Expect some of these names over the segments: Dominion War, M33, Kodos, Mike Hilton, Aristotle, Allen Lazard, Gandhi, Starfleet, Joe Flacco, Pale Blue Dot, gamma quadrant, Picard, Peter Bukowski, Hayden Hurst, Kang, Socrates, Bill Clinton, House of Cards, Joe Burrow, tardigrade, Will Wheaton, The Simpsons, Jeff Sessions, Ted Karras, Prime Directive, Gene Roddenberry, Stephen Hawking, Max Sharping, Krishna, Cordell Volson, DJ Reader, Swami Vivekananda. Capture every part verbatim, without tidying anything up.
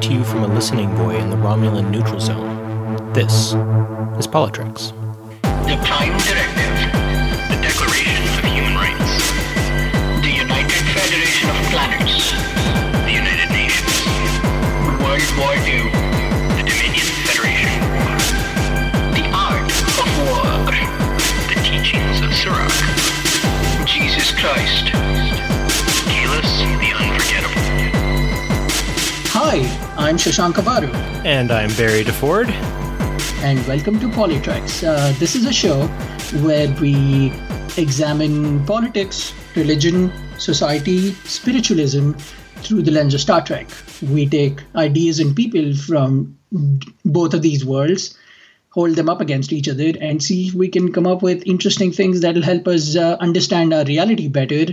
coming to you from a listening buoy in the Romulan Neutral Zone. This is PoliTreks. The Prime Directive, the Declaration of Human Rights, the United Federation of Planets, the United Nations, World War Two, the Dominion Federation War, the Art of War, the Teachings of Sirach, Jesus Christ, Kalis the Unforgettable. Hi, I'm Shashank Abadu. And I'm Barry DeFord. And welcome to PoliTreks. Uh, this is a show where we examine politics, religion, society, spiritualism through the lens of Star Trek. We take ideas and people from both of these worlds, hold them up against each other, and see if we can come up with interesting things that will help us uh, understand our reality better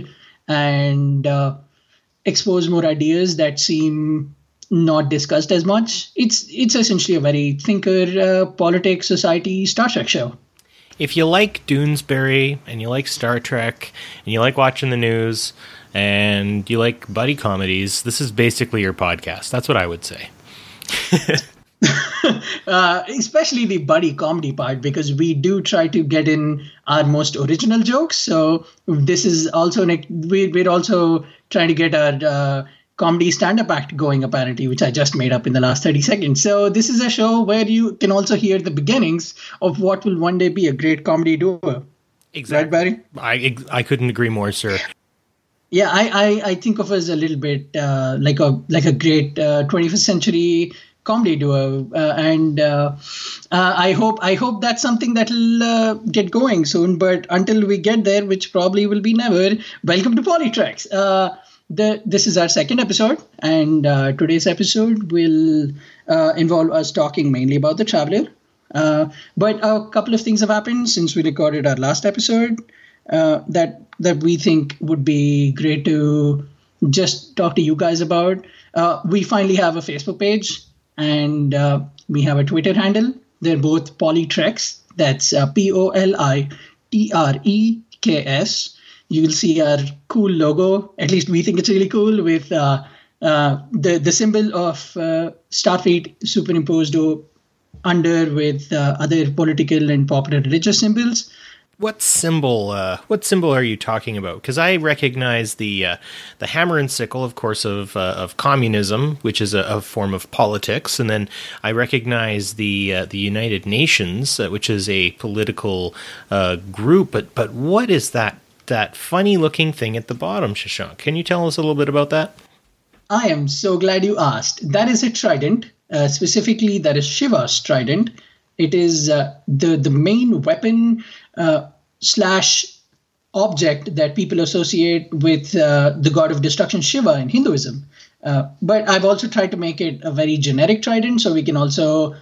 and uh, expose more ideas that seem not discussed as much. It's it's essentially a very thinker, uh, politics, society, Star Trek show. If you like Doonesbury and you like Star Trek and you like watching the news and you like buddy comedies, this is basically your podcast. That's what I would say. uh, especially the buddy comedy part, because we do try to get in our most original jokes. So this is also, we're also trying to get our uh, comedy stand-up act going, apparently, which I just made up in the last thirty seconds. So this is a show where you can also hear the beginnings of what will one day be a great comedy duo. Exactly. Right, Barry? I, I couldn't agree more, sir. Yeah, I, I, I think of us a little bit uh, like a like a great uh, twenty-first century comedy duo, uh, and uh, uh, I hope I hope that's something that'll uh, get going soon. But until we get there, which probably will be never, welcome to PoliTreks. Uh, The, this is our second episode, and uh, today's episode will uh, involve us talking mainly about The Traveler. Uh, but a couple of things have happened since we recorded our last episode uh, that that we think would be great to just talk to you guys about. Uh, we finally have a Facebook page, and uh, we have a Twitter handle. They're both PoliTreks. That's uh, P O L I T R E K S. You will see our cool logo. At least we think it's really cool, with uh, uh, the the symbol of uh, Starfleet superimposed under with uh, other political and popular religious symbols. What symbol? Uh, what symbol are you talking about? Because I recognize the uh, the hammer and sickle, of course, of uh, of communism, which is a, a form of politics, and then I recognize the uh, the United Nations, uh, which is a political uh, group. But but what is that? That funny-looking thing at the bottom, Shashank. Can you tell us a little bit about that? I am so glad you asked. That is a trident. Uh, specifically, that is Shiva's trident. It is uh, the, the main weapon uh, slash object that people associate with uh, the god of destruction, Shiva, in Hinduism. Uh, but I've also tried to make it a very generic trident, so we can also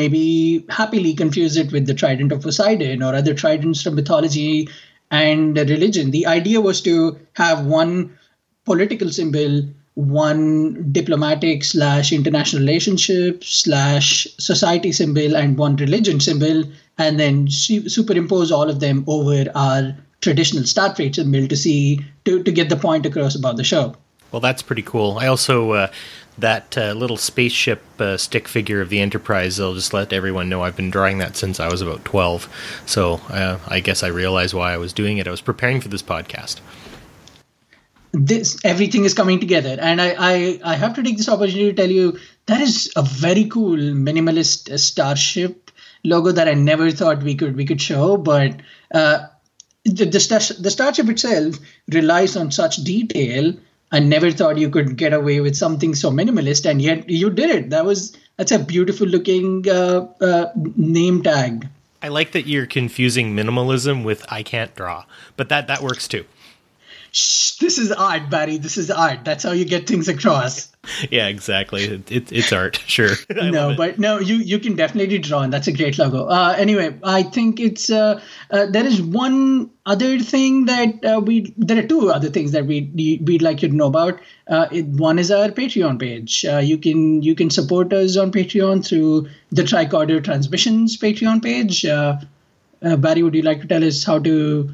maybe happily confuse it with the trident of Poseidon or other tridents from mythology and religion. The idea was to have one political symbol, one diplomatic slash international relationship slash society symbol, and one religion symbol, and then superimpose all of them over our traditional Starfleet symbol to see to, to get the point across about the show. Well, that's pretty cool. I also, uh, that uh, little spaceship uh, stick figure of the Enterprise, I'll just let everyone know I've been drawing that since I was about twelve. So uh, I guess I realize why I was doing it. I was preparing for this podcast. This everything is coming together. And I, I, I have to take this opportunity to tell you, that is a very cool minimalist starship logo that I never thought we could we could show, but uh, the, the, star, the starship itself relies on such detail. I never thought you could get away with something so minimalist, and yet you did it. That was that's a beautiful looking uh, uh, name tag. I like that you're confusing minimalism with I can't draw, but that that works too. Shh, this is art, Barry. This is art. That's how you get things across. Yeah, exactly. It, it, it's art, sure. no, but no, you, you can definitely draw, and that's a great logo. Uh, anyway, I think it's uh, uh, there is one other thing that uh, we there are two other things that we we'd like you to know about. Uh, it, one is our Patreon page. Uh, you can you can support us on Patreon through the Tricorder Transmissions Patreon page. Uh, uh, Barry, would you like to tell us how to?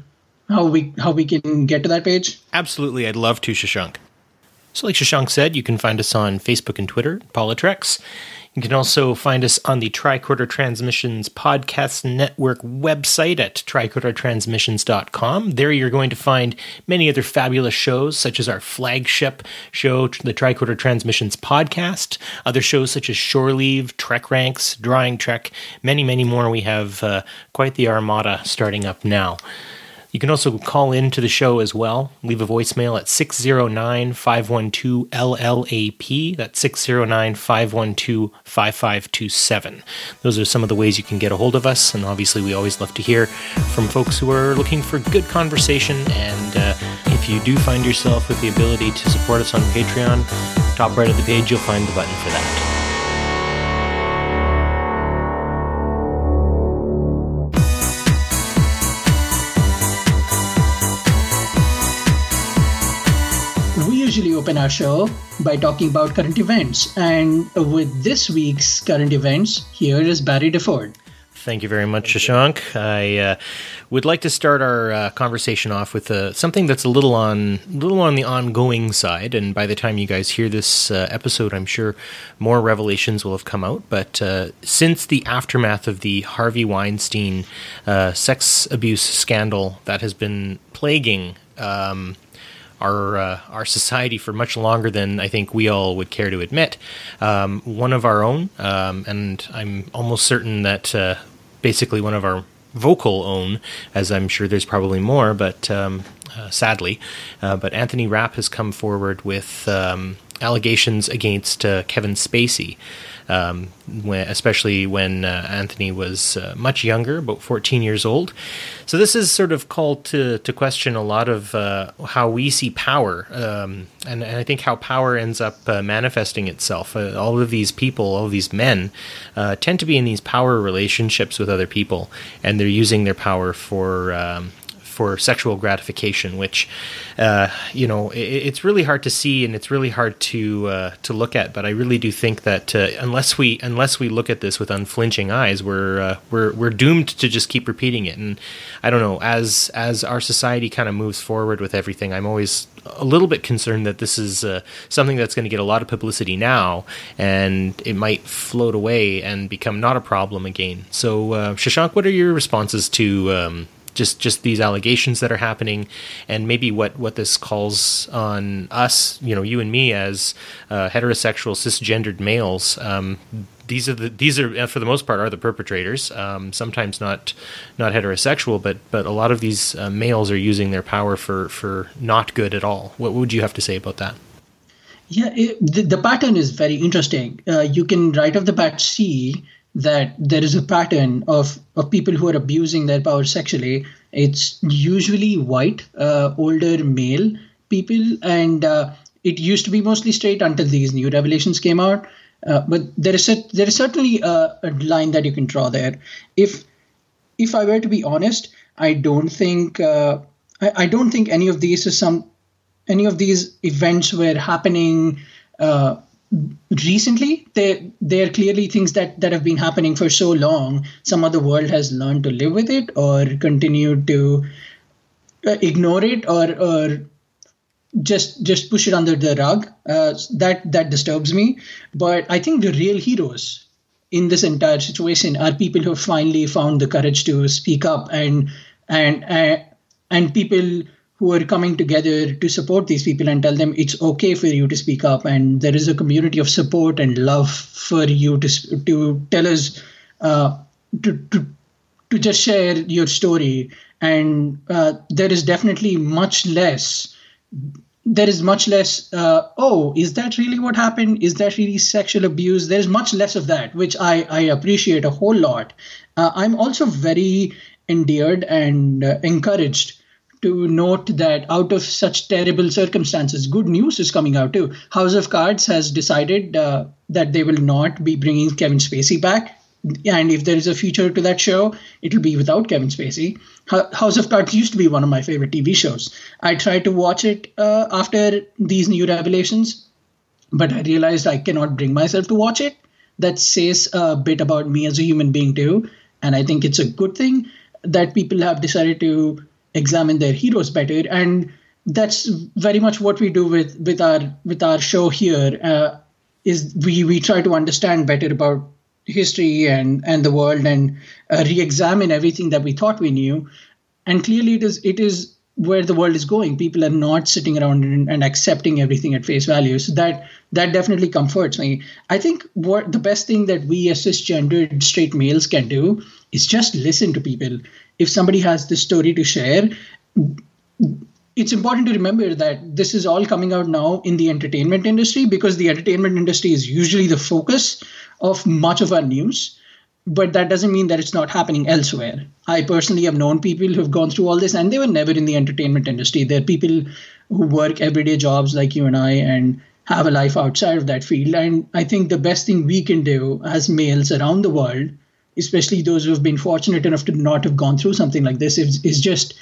How we how we can get to that page? Absolutely, I'd love to, Shashank. So like Shashank said, you can find us on Facebook and Twitter, PoliTreks. You can also find us on the Tricorder Transmissions Podcast Network website at tricorder transmissions dot com. There you're going to find many other fabulous shows, such as our flagship show, the Tricorder Transmissions Podcast, other shows such as Shore Leave, Trek Ranks, Drawing Trek, many, many more. We have uh, quite the armada starting up now. You can also call in to the show as well. Leave a voicemail at six oh nine, five one two, L L A P. That's six oh nine, five one two, five five two seven. Those are some of the ways you can get a hold of us. And obviously, we always love to hear from folks who are looking for good conversation. And uh, if you do find yourself with the ability to support us on Patreon, top right of the page, you'll find the button for that. Usually open our show by talking about current events, and with this week's current events, here is Barry DeFord. Thank you very much, Shashank. I uh, would like to start our uh, conversation off with uh, something that's a little on, little on the ongoing side, and by the time you guys hear this uh, episode, I'm sure more revelations will have come out. But uh, since the aftermath of the Harvey Weinstein uh, sex abuse scandal that has been plaguing Um, Our, uh, our society for much longer than I think we all would care to admit. Um, one of our own, um, and I'm almost certain that uh, basically one of our vocal own, as I'm sure there's probably more, but um, uh, sadly, uh, but Anthony Rapp has come forward with um, allegations against uh, Kevin Spacey. Um, when, especially when uh, Anthony was uh, much younger, about fourteen years old. So this is sort of called to, to question a lot of uh, how we see power, um, and, and I think how power ends up uh, manifesting itself. Uh, all of these people, all of these men, uh, tend to be in these power relationships with other people, and they're using their power for Um, for sexual gratification, which, uh, you know, it, it's really hard to see and it's really hard to uh, to look at. But I really do think that uh, unless we unless we look at this with unflinching eyes, we're uh, we're we're doomed to just keep repeating it. And I don't know, as as our society kind of moves forward with everything, I'm always a little bit concerned that this is uh, something that's going to get a lot of publicity now, and it might float away and become not a problem again. So, uh, Shashank, what are your responses to Um, Just just these allegations that are happening, and maybe what, what this calls on us, you know, you and me as uh, heterosexual cisgendered males. Um, these are the these are for the most part are the perpetrators. Um, sometimes not not heterosexual, but but a lot of these uh, males are using their power for for not good at all. What would you have to say about that? Yeah, it, the, the pattern is very interesting. Uh, you can right off the bat see that there is a pattern of, of people who are abusing their power sexually. It's usually white, uh, older male people, and uh, it used to be mostly straight until these new revelations came out. Uh, but there is a, there is certainly a, a line that you can draw there. If if I were to be honest, I don't think uh, I, I don't think any of these is some any of these events were happening Uh, recently. They they are clearly things that, that have been happening for so long. Some other world has learned to live with it or continue to ignore it or or just just push it under the rug. Uh, that that disturbs me. But I think the real heroes in this entire situation are people who have finally found the courage to speak up, and and and, and people who are coming together to support these people and tell them it's okay for you to speak up, and there is a community of support and love for you to to tell us, uh, to, to to just share your story. And uh, there is definitely much less, there is much less, uh, oh, is that really what happened? Is that really sexual abuse? There is much less of that, which I, I appreciate a whole lot. Uh, I'm also very endeared and uh, encouraged to note that out of such terrible circumstances, good news is coming out too. House of Cards has decided uh, that they will not be bringing Kevin Spacey back. And if there is a future to that show, it will be without Kevin Spacey. H- House of Cards used to be one of my favorite T V shows. I tried to watch it uh, after these new revelations, but I realized I cannot bring myself to watch it. That says a bit about me as a human being too. And I think it's a good thing that people have decided to examine their heroes better, and that's very much what we do with with our with our show here. Uh, is we we try to understand better about history and and the world, and uh, re-examine everything that we thought we knew. And clearly, it is it is where the world is going. People are not sitting around and, and accepting everything at face value. So that that definitely comforts me. I think what the best thing that we as cisgendered straight males can do is just listen to people. If somebody has this story to share, it's important to remember that this is all coming out now in the entertainment industry, because the entertainment industry is usually the focus of much of our news. But that doesn't mean that it's not happening elsewhere. I personally have known people who have gone through all this, and they were never in the entertainment industry. They're people who work everyday jobs like you and I and have a life outside of that field. And I think the best thing we can do as males around the world, especially those who have been fortunate enough to not have gone through something like this, is, is just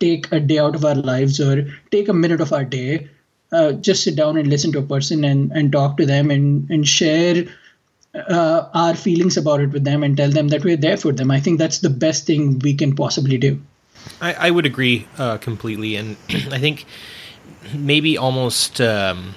take a day out of our lives or take a minute of our day, uh, just sit down and listen to a person and, and talk to them and, and share Uh, our feelings about it with them and tell them that we're there for them. I think that's the best thing we can possibly do. I, I would agree uh, completely. And I think maybe almost um,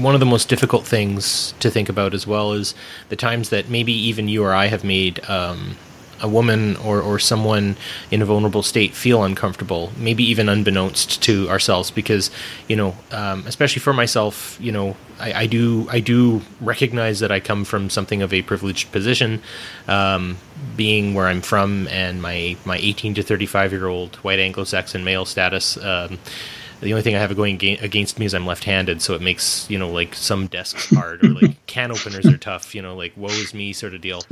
one of the most difficult things to think about as well is the times that maybe even you or I have made um, a woman or, or someone in a vulnerable state feel uncomfortable, maybe even unbeknownst to ourselves, because, you know, um, especially for myself, you know, I, I do, I do recognize that I come from something of a privileged position, um, being where I'm from and my, my eighteen to thirty-five year old white Anglo-Saxon male status. Um, the only thing I have going against me is I'm left-handed. So it makes, you know, like some desks hard or like can openers are tough, you know, like woe is me sort of deal.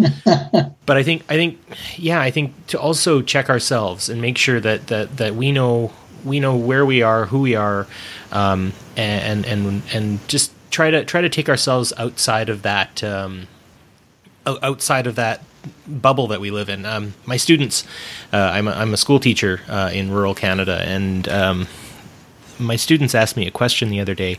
But I think, I think, yeah, I think to also check ourselves and make sure that, that, that we know, we know where we are, who we are, um, and, and, and just try to, try to take ourselves outside of that, um, outside of that bubble that we live in. Um, my students, uh, I'm a, I'm a school teacher, uh, in rural Canada, and, um, my students asked me a question the other day,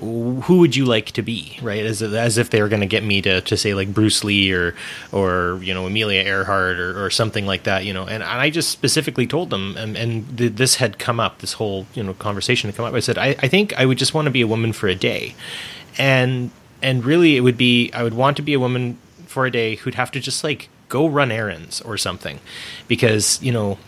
who would you like to be, right? As, as if they were going to get me to, to say like Bruce Lee or, or, you know, Amelia Earhart or, or something like that, you know, and I just specifically told them, and, and th- this had come up, this whole, you know, conversation had come up. I said, I, I think I would just want to be a woman for a day. And, and really it would be, I would want to be a woman for a day who'd have to just like go run errands or something, because, you know,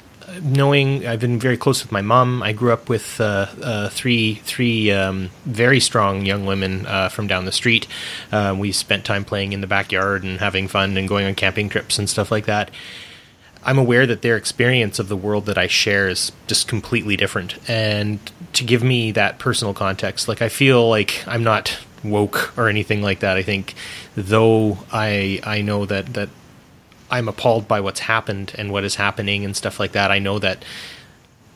knowing I've been very close with my mom. I grew up with uh, uh, three three um, very strong young women uh, from down the street. Uh, we spent time playing in the backyard and having fun and going on camping trips and stuff like that. I'm aware that their experience of the world that I share is just completely different. And to give me that personal context, like I feel like I'm not woke or anything like that. I think though I I know that that I'm appalled by what's happened and what is happening and stuff like that. I know that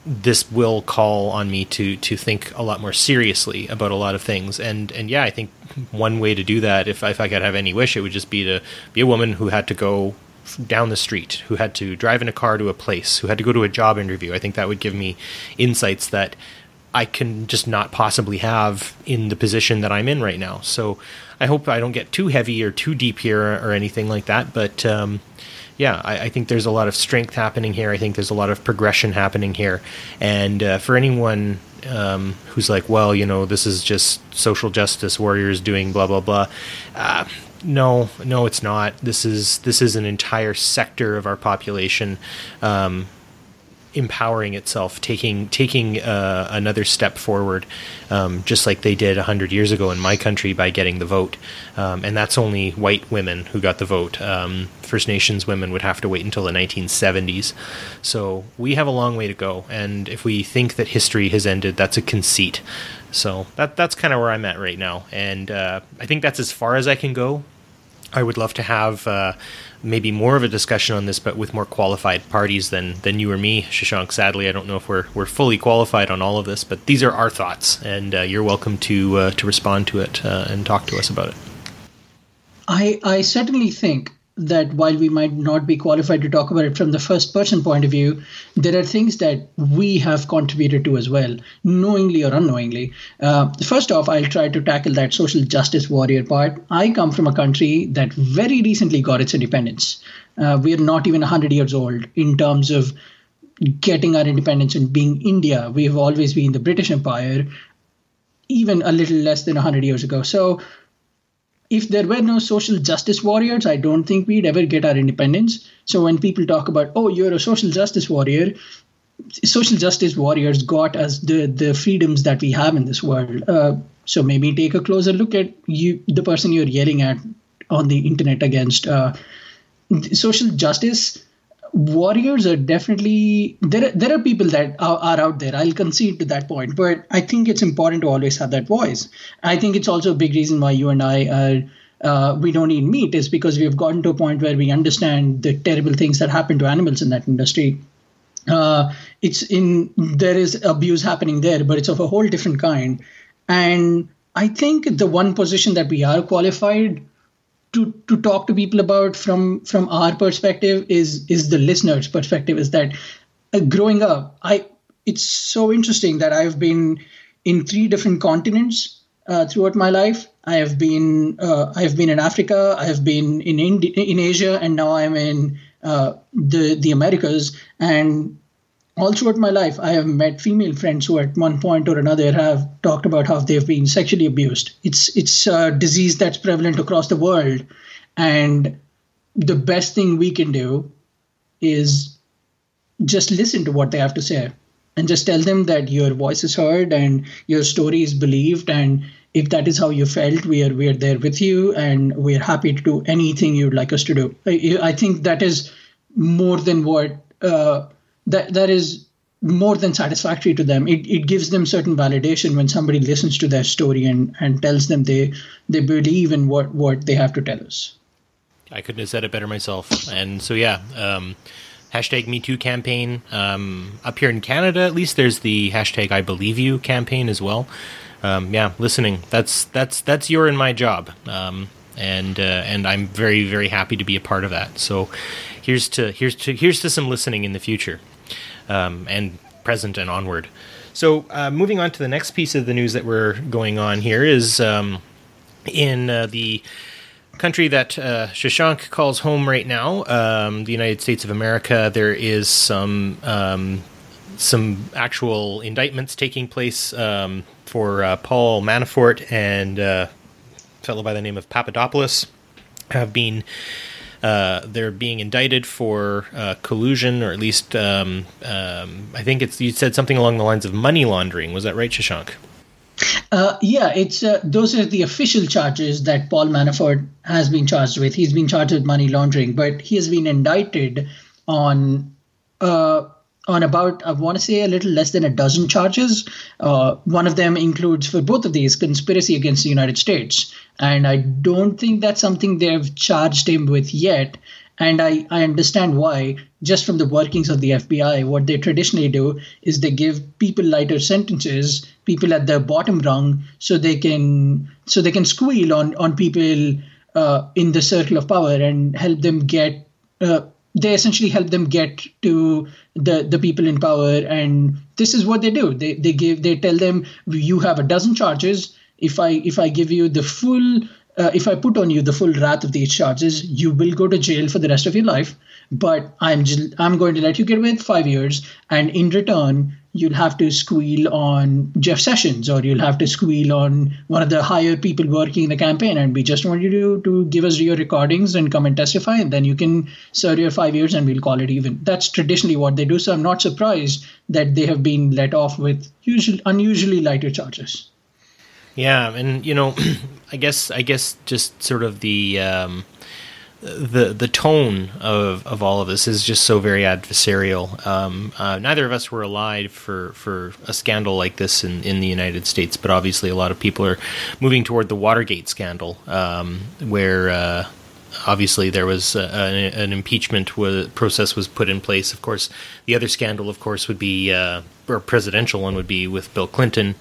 this will call on me to, to think a lot more seriously about a lot of things. And, and yeah, I think one way to do that, if, if I could have any wish, it would just be to be a woman who had to go down the street, who had to drive in a car to a place, who had to go to a job interview. I think that would give me insights that I can just not possibly have in the position that I'm in right now. So I hope I don't get too heavy or too deep here or, or anything like that. But, um, yeah, I, I think there's a lot of strength happening here. I think there's a lot of progression happening here. And uh, for anyone um, who's like, well, you know, this is just social justice warriors doing blah, blah, blah. Uh, no, no, it's not. This is this is an entire sector of our population um, empowering itself, taking taking uh, another step forward, um, just like they did one hundred years ago in my country by getting the vote. Um, and that's only white women who got the vote. Um, First Nations women would have to wait until the nineteen seventies. So we have a long way to go. And if we think that history has ended, that's a conceit. So that that's kind of where I'm at right now. And uh, I think that's as far as I can go. I would love to have uh, maybe more of a discussion on this, but with more qualified parties than than you or me, Shashank. Sadly, I don't know if we're we're fully qualified on all of this, but these are our thoughts, and uh, you're welcome to uh, to respond to it uh, and talk to us about it. I I certainly think that while we might not be qualified to talk about it from the first person point of view, there are things that we have contributed to as well, knowingly or unknowingly. Uh, first off, I'll try to tackle that social justice warrior part. I come from a country that very recently got its independence. Uh, we are not even one hundred years old in terms of getting our independence and being India. We've always been the British Empire, even a little less than one hundred years ago. So if there were no social justice warriors, I don't think we'd ever get our independence. So when people talk about, oh, you're a social justice warrior, social justice warriors got us the, the freedoms that we have in this world. Uh, so maybe take a closer look at you, the person you're yelling at on the internet against. Uh, social justice warriors are definitely, there are, there are people that are, are out there. I'll concede to that point, but I think it's important to always have that voice. I think it's also a big reason why you and I are, uh, we don't eat meat, is because we've gotten to a point where we understand the terrible things that happen to animals in that industry. Uh, it's in, there is abuse happening there, but it's of a whole different kind. And I think the one position that we are qualified to, to talk to people about from, from our perspective is, is the listener's perspective, is that uh, growing up, I, it's so interesting that I've been in three different continents uh, throughout my life. I have been, uh, I have been in Africa, I have been in Indi- in Asia, and now I'm in Uh, the the Americas, and all throughout my life, I have met female friends who, at one point or another, have talked about how they've been sexually abused. It's it's a disease that's prevalent across the world, and the best thing we can do is just listen to what they have to say, and just tell them that your voice is heard and your story is believed, and if that is how you felt, we are we are there with you, and we're happy to do anything you'd like us to do. I, I think that is more than what uh, that that is more than satisfactory to them. It it gives them certain validation when somebody listens to their story and, and tells them they they believe in what, what they have to tell us. I couldn't have said it better myself. And so yeah, um, hashtag Me Too campaign um, up here in Canada. At least there's the hashtag I Believe You campaign as well. Um, yeah, listening. That's that's that's your and my job, um, and uh, and I'm very very happy to be a part of that. So here's to here's to here's to some listening in the future, um, and present and onward. So uh, moving on to the next piece of the news that we're going on here is um, in uh, the country that uh, Shashank calls home right now, um, the United States of America. There is some um, some actual indictments taking place. Um, for uh, Paul Manafort and uh, a fellow by the name of Papadopoulos have been, uh, they're being indicted for uh, collusion, or at least, um, um, I think it's, you said something along the lines of money laundering. Was that right, Shashank? Uh, yeah, it's uh, those are the official charges that Paul Manafort has been charged with. He's been charged with money laundering, but he has been indicted on uh on about, I want to say, a little less than a dozen charges. Uh, one of them includes, for both of these, conspiracy against the United States. And I don't think that's something they've charged him with yet. And I, I understand why, just from the workings of the F B I, what they traditionally do is they give people lighter sentences, people at the bottom rung, so they can so they can squeal on, on people uh, in the circle of power and help them get... Uh, they essentially help them get to the, the people in power. And this is what they do. They they give they tell them, you have a dozen charges. If I if I give you the full, uh, if I put on you the full wrath of these charges, you will go to jail for the rest of your life. But I'm just, I'm going to let you get away with five years. And in return, you'll have to squeal on Jeff Sessions, or you'll have to squeal on one of the higher people working in the campaign. And we just want you to, to give us your recordings and come and testify, and then you can serve your five years and we'll call it even. That's traditionally what they do. So I'm not surprised that they have been let off with usually, unusually lighter charges. Yeah. And, you know, I guess, I guess just sort of the, um, the the tone of, of all of this is just so very adversarial. Um, uh, neither of us were alive for, for a scandal like this in, in the United States, but obviously a lot of people are moving toward the Watergate scandal, um, where uh, obviously there was a, an, an impeachment was, process was put in place. Of course, the other scandal, of course, would be, uh, or presidential one would be with Bill Clinton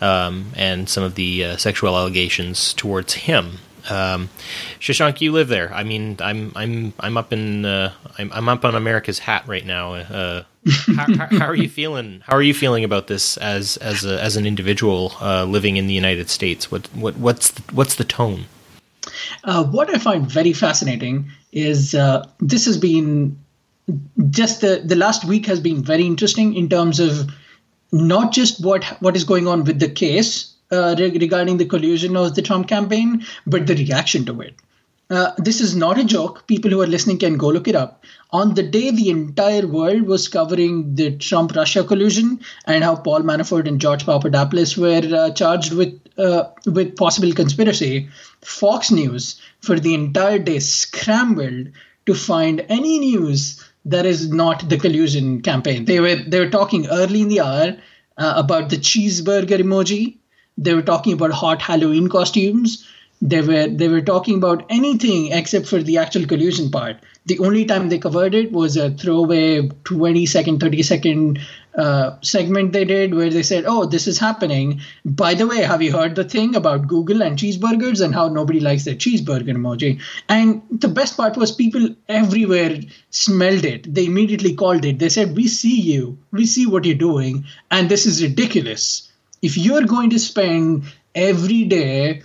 um, and some of the uh, sexual allegations towards him. Um, Shashank, you live there. I mean, I'm, I'm, I'm up in, uh, I'm, I'm up on America's hat right now. Uh, how, how, how are you feeling? How are you feeling about this as, as a, as an individual, uh, living in the United States? What, what, what's, the, what's the tone? Uh, what I find very fascinating is, uh, this has been just the, the last week has been very interesting in terms of not just what what is going on with the case uh, regarding the collusion of the Trump campaign, but the reaction to it. Uh, this is not a joke. People who are listening can go look it up. On the day, the entire world was covering the Trump-Russia collusion and how Paul Manafort and George Papadopoulos were uh, charged with uh, with possible conspiracy. Fox News, for the entire day, scrambled to find any news that is not the collusion campaign. They were they were talking early in the hour uh, about the cheeseburger emoji. They were talking about hot Halloween costumes. They were they were talking about anything except for the actual collusion part. The only time they covered it was a throwaway twenty second, thirty second uh, segment they did where they said, oh, this is happening. By the way, have you heard the thing about Google and cheeseburgers and how nobody likes their cheeseburger emoji? And the best part was people everywhere smelled it. They immediately called it. They said, we see you. We see what you're doing. And this is ridiculous. If you're going to spend every day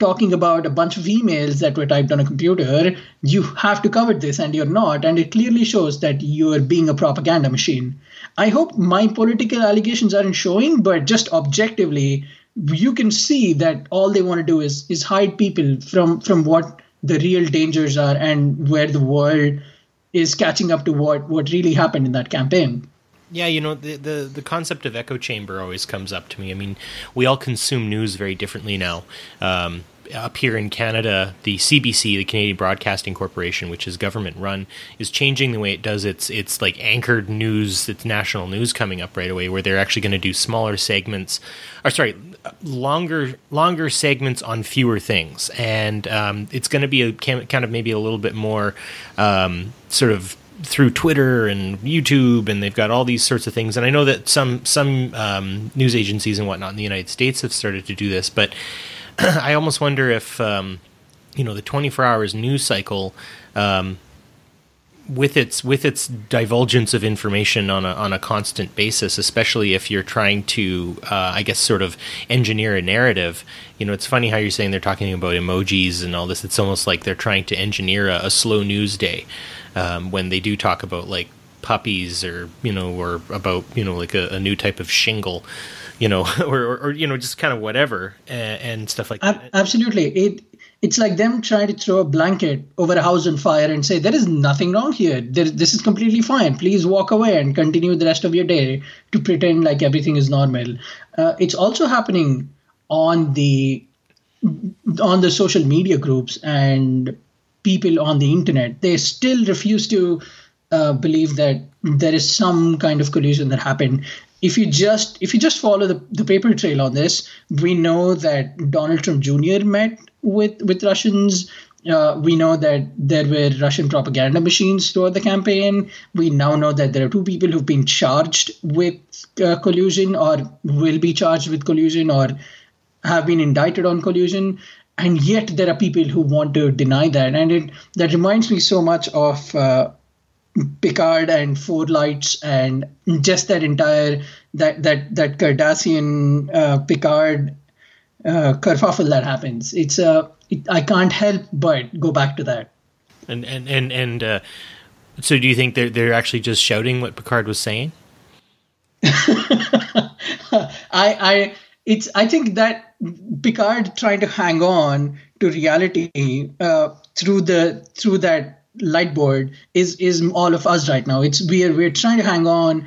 talking about a bunch of emails that were typed on a computer, you have to cover this, and you're not. And it clearly shows that you're being a propaganda machine. I hope my political allegations aren't showing, but just objectively, you can see that all they want to do is is hide people from, from what the real dangers are and where the world is catching up to what, what really happened in that campaign. Yeah, you know, the, the, the concept of echo chamber always comes up to me. I mean, we all consume news very differently now. Um, up here in Canada, the C B C, the Canadian Broadcasting Corporation, which is government-run, is changing the way it does its, its like, anchored news, its national news coming up right away, where they're actually going to do smaller segments, or sorry, longer longer segments on fewer things. And um, it's going to be a, kind of maybe a little bit more um, sort of through Twitter and YouTube, and they've got all these sorts of things. And I know that some some um, news agencies and whatnot in the United States have started to do this, but I almost wonder if, um, you know, the twenty-four hours news cycle um, with its with its divulgence of information on a, on a constant basis, especially if you're trying to, uh, I guess, sort of engineer a narrative. You know, it's funny how you're saying they're talking about emojis and all this. It's almost like they're trying to engineer a, a slow news day. Um, when they do talk about like puppies or, you know, or about, you know, like a, a new type of shingle, you know, or, or, or, you know, just kind of whatever and, and stuff like that. Absolutely. It It's like them trying to throw a blanket over a house on fire and say, there is nothing wrong here. There, this is completely fine. Please walk away and continue the rest of your day to pretend like everything is normal. Uh, it's also happening on the on the social media groups and people on the internet. They still refuse to uh, believe that there is some kind of collusion that happened. If you just if you just follow the, the paper trail on this, we know that Donald Trump Junior met with with Russians. Uh, we know that there were Russian propaganda machines throughout the campaign. We now know that there are two people who've been charged with uh, collusion or will be charged with collusion or have been indicted on collusion. And yet there are people who want to deny that. And it that reminds me so much of uh, Picard and Four Lights and just that entire, that that that Cardassian uh, Picard uh, kerfuffle that happens. It's uh, it, I can't help but go back to that. And and, and, and uh, so do you think they're, they're actually just shouting what Picard was saying? I I... It's. I think that Picard trying to hang on to reality uh, through the through that light board is is all of us right now. It's we're we're trying to hang on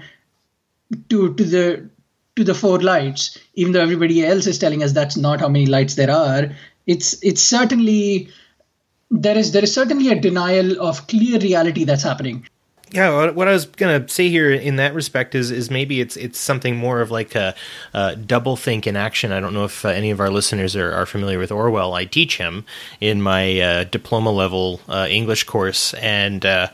to to the to the four lights, even though everybody else is telling us that's not how many lights there are. It's it's certainly there is there is certainly a denial of clear reality that's happening. Yeah, what I was going to say here in that respect is is maybe it's it's something more of like a, a double think in action. I don't know if uh, any of our listeners are, are familiar with Orwell. I teach him in my uh, diploma level uh, English course, and uh,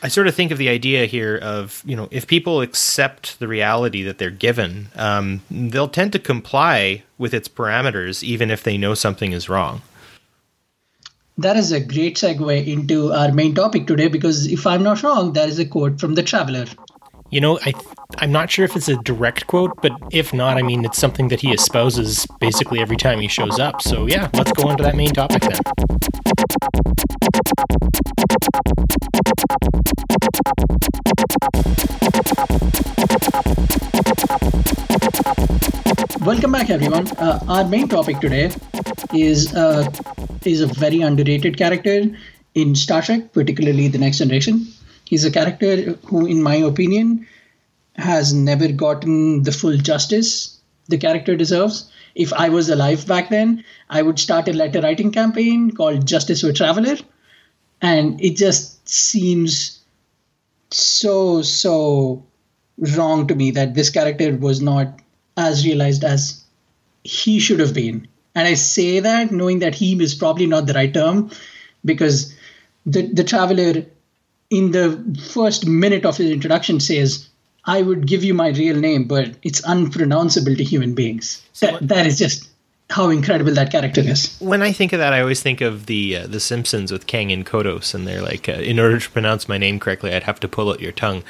I sort of think of the idea here of, you know, if people accept the reality that they're given, um, they'll tend to comply with its parameters, even if they know something is wrong. That is a great segue into our main topic today, because if I'm not wrong, that is a quote from The Traveler. You know, I, I'm not sure if it's a direct quote, but if not, I mean, it's something that he espouses basically every time he shows up. So yeah, let's go on to that main topic then. Welcome back, everyone. Uh, our main topic today is uh, is a very underrated character in Star Trek, particularly The Next Generation. He's a character who, in my opinion, has never gotten the full justice the character deserves. If I was alive back then, I would start a letter writing campaign called Justice for Traveler. And it just seems so, so wrong to me that this character was not as realized as he should have been. And I say that knowing that he is probably not the right term, because the, the Traveler in the first minute of his introduction says, I would give you my real name, but it's unpronounceable to human beings. So that, that is just how incredible that character is. When I think of that, I always think of the uh, the Simpsons with Kang and Kodos, and they're like, uh, in order to pronounce my name correctly, I'd have to pull out your tongue.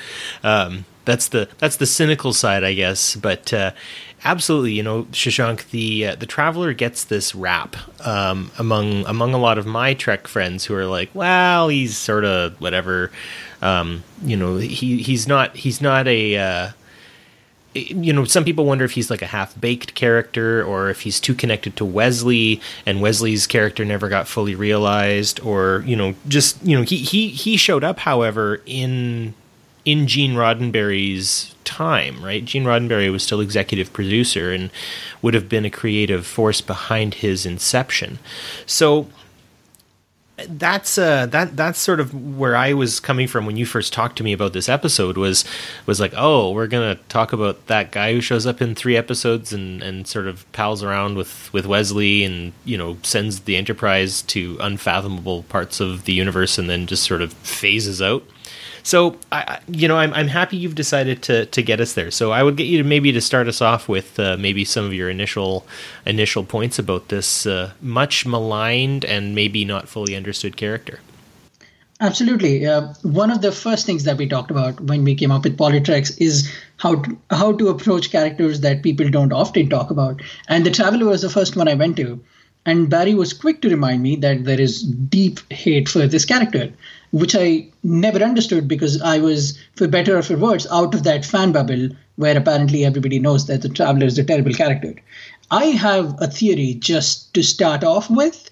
Um, that's the that's the cynical side, I guess. But uh, absolutely, you know, Shashank, the uh, the Traveler gets this rap um, among among a lot of my Trek friends who are like, well, he's sort of whatever. Um, you know, he he's not he's not a. Uh, You know, some people wonder if he's like a half-baked character, or if he's too connected to Wesley, and Wesley's character never got fully realized, or you know, just you know, he he he showed up, however, in in Gene Roddenberry's time, right? Gene Roddenberry was still executive producer and would have been a creative force behind his inception. So that's uh that that's sort of where I was coming from when you first talked to me about this episode, was was like, oh, we're gonna talk about that guy who shows up in three episodes and and sort of pals around with with Wesley, and you know, sends the Enterprise to unfathomable parts of the universe and then just sort of phases out. So I, you know, I'm I'm happy you've decided to to get us there. So I would get you to maybe to start us off with uh, maybe some of your initial initial points about this uh, much maligned and maybe not fully understood character. Absolutely. Uh, one of the first things that we talked about when we came up with PoliTreks is how to, how to approach characters that people don't often talk about. And The Traveler was the first one I went to. And Barry was quick to remind me that there is deep hate for this character, which I never understood because I was, for better or for worse, out of that fan bubble where apparently everybody knows that the Traveler is a terrible character. I have a theory just to start off with,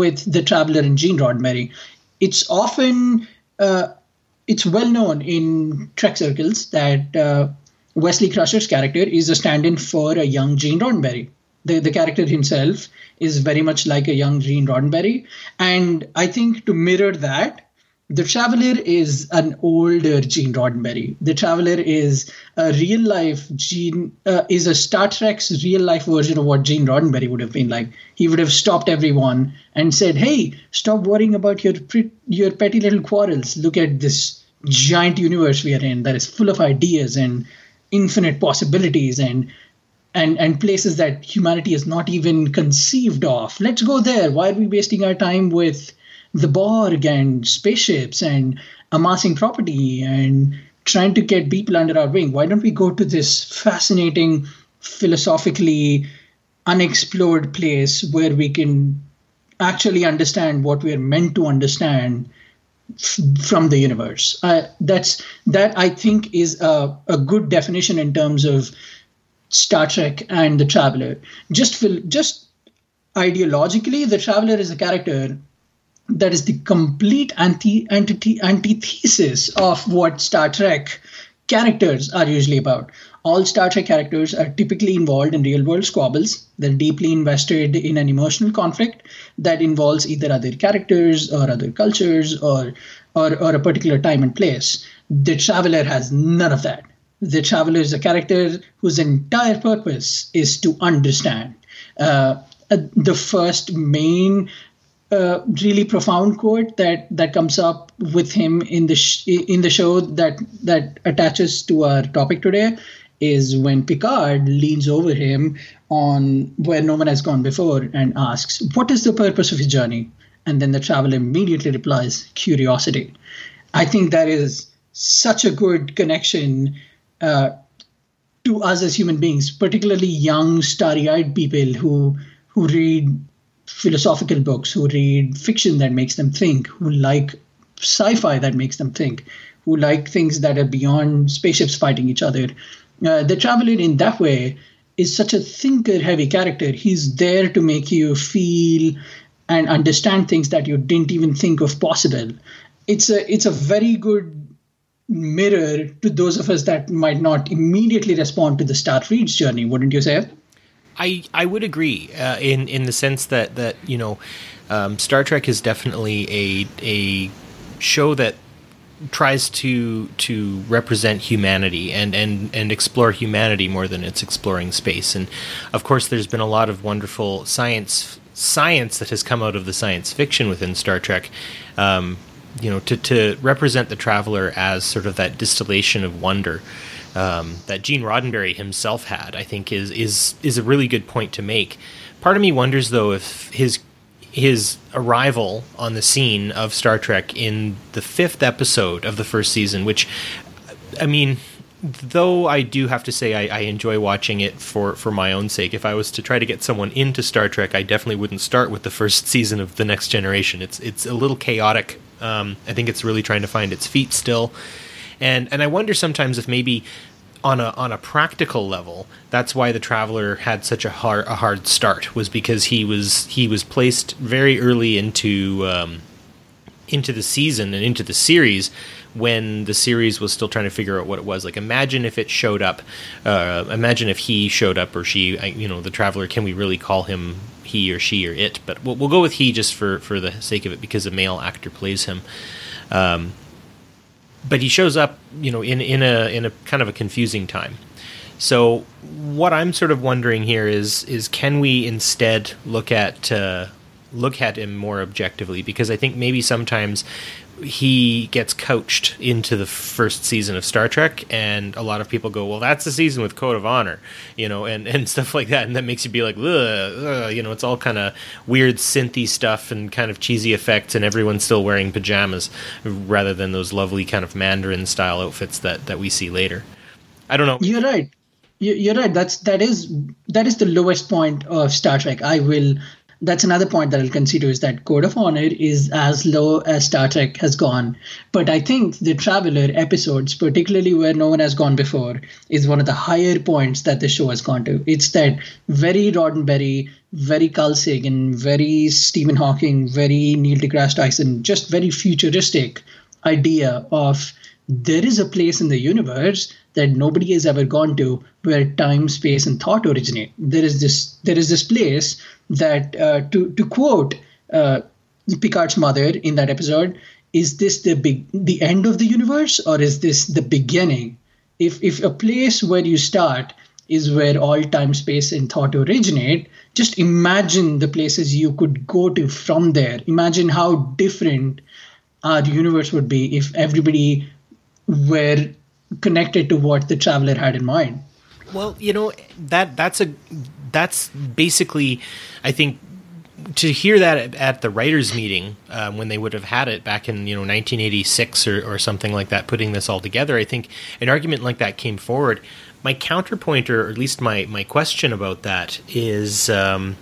with the Traveler and Gene Roddenberry. It's often, uh, it's well known in Trek circles that uh, Wesley Crusher's character is a stand-in for a young Gene Roddenberry. The, the character himself is very much like a young Gene Roddenberry. And I think to mirror that, The Traveler is an older Gene Roddenberry. The Traveler is a real-life Gene, uh, is a Star Trek's real-life version of what Gene Roddenberry would have been like. He would have stopped everyone and said, hey, stop worrying about your pre- your petty little quarrels. Look at this giant universe we are in that is full of ideas and infinite possibilities and and and places that humanity is not even conceived of. Let's go there. Why are we wasting our time with the Borg and spaceships and amassing property and trying to get people under our wing? Why don't we go to this fascinating, philosophically unexplored place where we can actually understand what we are meant to understand f- from the universe? Uh, that's that I think is a, a good definition in terms of Star Trek and the Traveler. Just fil- just ideologically, the Traveler is a character that is the complete anti, anti antithesis of what Star Trek characters are usually about. All Star Trek characters are typically involved in real-world squabbles. They're deeply invested in an emotional conflict that involves either other characters or other cultures or, or, or a particular time and place. The Traveler has none of that. The Traveler is a character whose entire purpose is to understand. Uh, the first main Uh, really profound quote that, that comes up with him in the sh- in the show that that attaches to our topic today is when Picard leans over him on where no one has gone before and asks, "What is the purpose of his journey?" And then the Traveler immediately replies, "Curiosity." I think that is such a good connection uh, to us as human beings, particularly young, starry-eyed people who who read philosophical books, who read fiction that makes them think, who like sci-fi that makes them think, who like things that are beyond spaceships fighting each other. Uh, the Traveler in that way is such a thinker-heavy character. He's there to make you feel and understand things that you didn't even think of possible. It's a it's a very good mirror to those of us that might not immediately respond to the Star Reads journey, wouldn't you say? I, I would agree uh, in in the sense that that you know um, Star Trek is definitely a a show that tries to to represent humanity and, and, and explore humanity more than it's exploring space. And of course, there's been a lot of wonderful science science that has come out of the science fiction within Star Trek. Um, you know, to, to represent the Traveler as sort of that distillation of wonder um, that Gene Roddenberry himself had, I think is is is a really good point to make. Part of me wonders though if his his arrival on the scene of Star Trek in the fifth episode of the first season, which, I mean, though I do have to say I, I enjoy watching it for, for my own sake. If I was to try to get someone into Star Trek, I definitely wouldn't start with the first season of The Next Generation. It's it's a little chaotic. Um, I think it's really trying to find its feet still. And and I wonder sometimes if maybe on a on a practical level, that's why the Traveler had such a hard, a hard start, was because he was he was placed very early into um, into the season and into the series when the series was still trying to figure out what it was. Like, imagine if it showed up, uh, imagine if he showed up or she, I, you know, the Traveler, can we really call him he or she or it? But we'll, we'll go with he just for, for the sake of it, because a male actor plays him. Um, but he shows up, you know, in, in a, in a kind of a confusing time. So what I'm sort of wondering here is, is can we instead look at, uh, look at him more objectively? Because I think maybe sometimes he gets coached into the first season of Star Trek, and a lot of people go, well, that's the season with Code of Honor, you know, and, and stuff like that. And that makes you be like, ugh, ugh, you know, it's all kind of weird synthy stuff and kind of cheesy effects, and everyone's still wearing pajamas rather than those lovely kind of Mandarin style outfits that, that we see later. I don't know. You're right. You're right. That's, that is, that is the lowest point of Star Trek. I will, That's another point that I'll consider, is that Code of Honor is as low as Star Trek has gone. But I think the Traveler episodes, particularly where no one has gone before, is one of the higher points that the show has gone to. It's that very Roddenberry, very Carl Sagan, very Stephen Hawking, very Neil deGrasse Tyson, just very futuristic idea of there is a place in the universe that nobody has ever gone to where time, space, and thought originate. There is this there is this place that, uh, to to quote uh, Picard's mother in that episode, is this the big the end of the universe, or is this the beginning? If if a place where you start is where all time, space, and thought originate, just imagine the places you could go to from there. Imagine how different our universe would be if everybody were connected to what the Traveler had in mind. Well, you know, that that's a that's basically, I think, to hear that at, at the writers' meeting uh, when they would have had it back in, you know, nineteen eighty-six or, or something like that, putting this all together, I think an argument like that came forward. My counterpoint, or at least my my question about that is, um,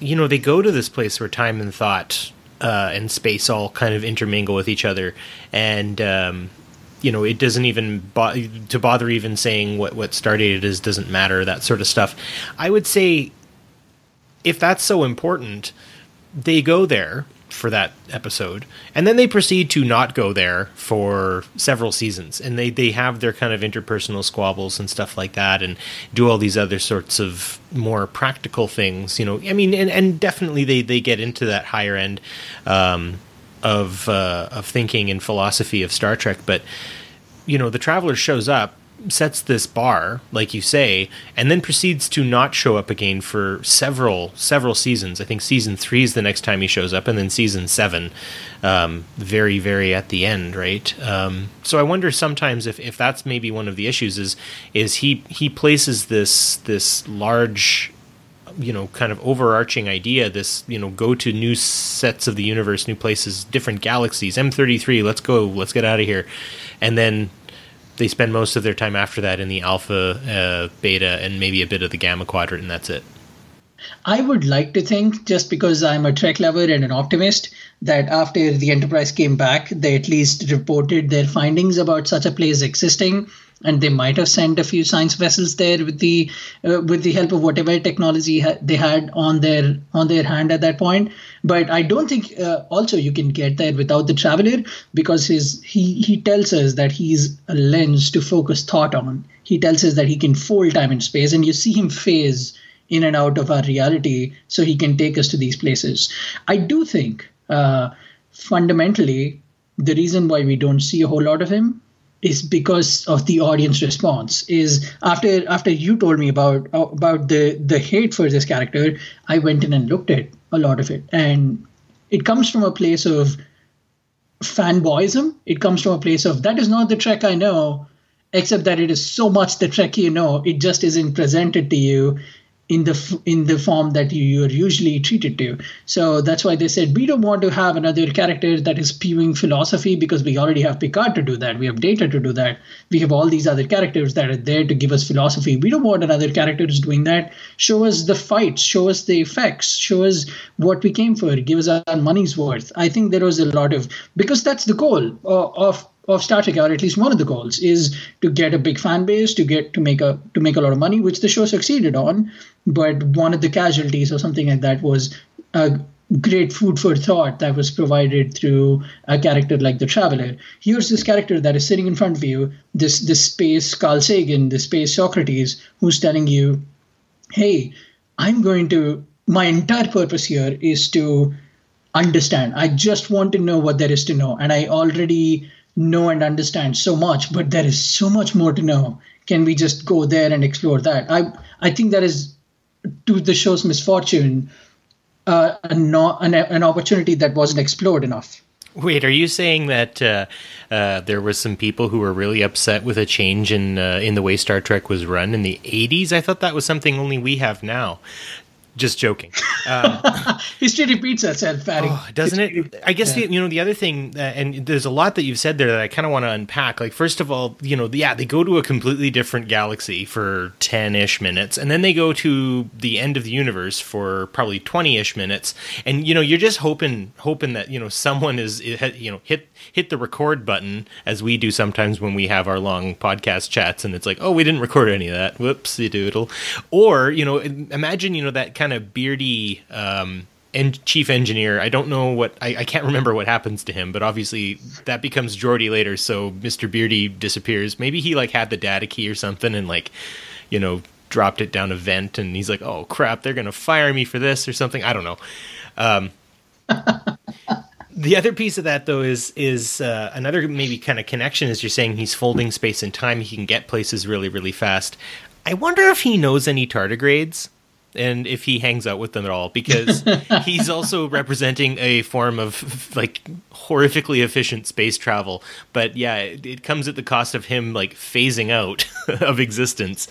you know, they go to this place where time and thought uh, and space all kind of intermingle with each other, and um, you know, it doesn't even bo- to bother even saying what, what stardate it is doesn't matter, that sort of stuff. I would say if that's so important, they go there for that episode, and then they proceed to not go there for several seasons, and they, they have their kind of interpersonal squabbles and stuff like that, and do all these other sorts of more practical things, you know. I mean, and, and definitely they, they get into that higher end, um, of uh, of thinking and philosophy of Star Trek. But, you know, the Traveler shows up, sets this bar, like you say, and then proceeds to not show up again for several, several seasons. I think season three is the next time he shows up, and then season seven, um, very, very at the end, right? Um, so I wonder sometimes if, if that's maybe one of the issues is, is he, he places this, this large, you know, kind of overarching idea, this, you know, go to new sets of the universe, new places, different galaxies, M thirty-three, let's go, let's get out of here. And then they spend most of their time after that in the alpha, uh, beta, and maybe a bit of the gamma quadrant, and that's it. I would like to think, just because I'm a Trek lover and an optimist, that after the Enterprise came back, they at least reported their findings about such a place existing, And they might have sent a few science vessels there with the uh, with the help of whatever technology ha- they had on their on their hand at that point. But I don't think uh, also you can get there without the Traveler, because his he he tells us that he's a lens to focus thought on. He tells us that he can fold time and space, and you see him phase in and out of our reality, so he can take us to these places. I do think uh, fundamentally the reason why we don't see a whole lot of him is because of the audience response. Is after after you told me about about the the hate for this character, I went in and looked at a lot of it, and it comes from a place of fanboyism. It comes from a place of, that is not the Trek I know, except that it is so much the Trek you know. It just isn't presented to you in the in the form that you, you're usually treated to. So that's why they said, we don't want to have another character that is spewing philosophy, because we already have Picard to do that. We have Data to do that. We have all these other characters that are there to give us philosophy. We don't want another character who's doing that. Show us the fights. Show us the effects. Show us what we came for. Give us our money's worth. I think there was a lot of, because that's the goal of, of of Star Trek, or at least one of the goals, is to get a big fan base, to get to make a to make a lot of money, which the show succeeded on. But one of the casualties or something like that was a great food for thought that was provided through a character like the Traveler. Here's this character that is sitting in front of you, this this space Carl Sagan, this space Socrates, who's telling you, hey, I'm going to, my entire purpose here is to understand. I just want to know what there is to know. And I already know and understand so much, but there is so much more to know. Can we just go there and explore that? I I think that is, to the show's misfortune, uh, a no, an, an opportunity that wasn't explored enough. Wait, are you saying that uh, uh, there was some people who were really upset with a change in uh, in the way Star Trek was run in the eighties? I thought that was something only we have now. Just joking. Um, History repeats itself, Patty. Oh, doesn't it? I guess, yeah. the, you know, the other thing, uh, and there's a lot that you've said there that I kind of want to unpack. Like, first of all, you know, yeah, they go to a completely different galaxy for ten-ish minutes, and then they go to the end of the universe for probably twenty-ish minutes. And, you know, you're just hoping hoping that, you know, someone is, you know, hit hit the record button, as we do sometimes when we have our long podcast chats, and it's like, oh, we didn't record any of that. Whoopsie doodle. Or, you know, imagine, you know, that kind of beardy um, en- chief engineer. I don't know what, I, I can't remember what happens to him, but obviously that becomes Geordi later, so Mister Beardy disappears. Maybe he like had the data key or something and like, you know, dropped it down a vent, and he's like, oh crap, they're going to fire me for this or something. I don't know. Um, the other piece of that though is, is uh, another maybe kind of connection is you're saying he's folding space and time. He can get places really, really fast. I wonder if he knows any tardigrades, and if he hangs out with them at all, because he's also representing a form of like horrifically efficient space travel. But yeah, it, it comes at the cost of him like phasing out of existence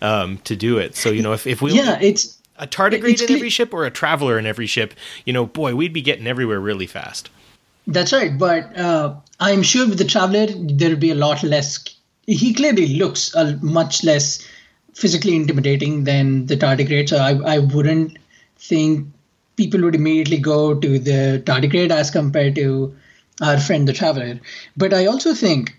um, to do it. So, you know, if, if we yeah, it's a tardigrade in every ship or a traveler in every ship, you know, boy, we'd be getting everywhere really fast. That's right. But uh, I'm sure with the Traveler, there'd be a lot less. He clearly looks a much less physically intimidating than the tardigrade. So I, I wouldn't think people would immediately go to the tardigrade as compared to our friend the Traveler. But I also think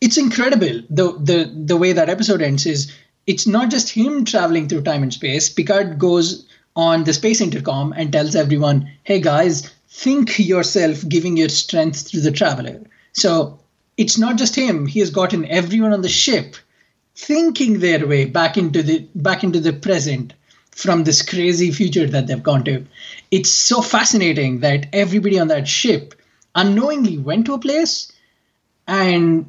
it's incredible the the the way that episode ends is it's not just him traveling through time and space. Picard goes on the space intercom and tells everyone, hey guys, think yourself giving your strength to the Traveler. So it's not just him. He has gotten everyone on the ship thinking their way back into the back into the present from this crazy future that they've gone to. It's so fascinating that everybody on that ship unknowingly went to a place and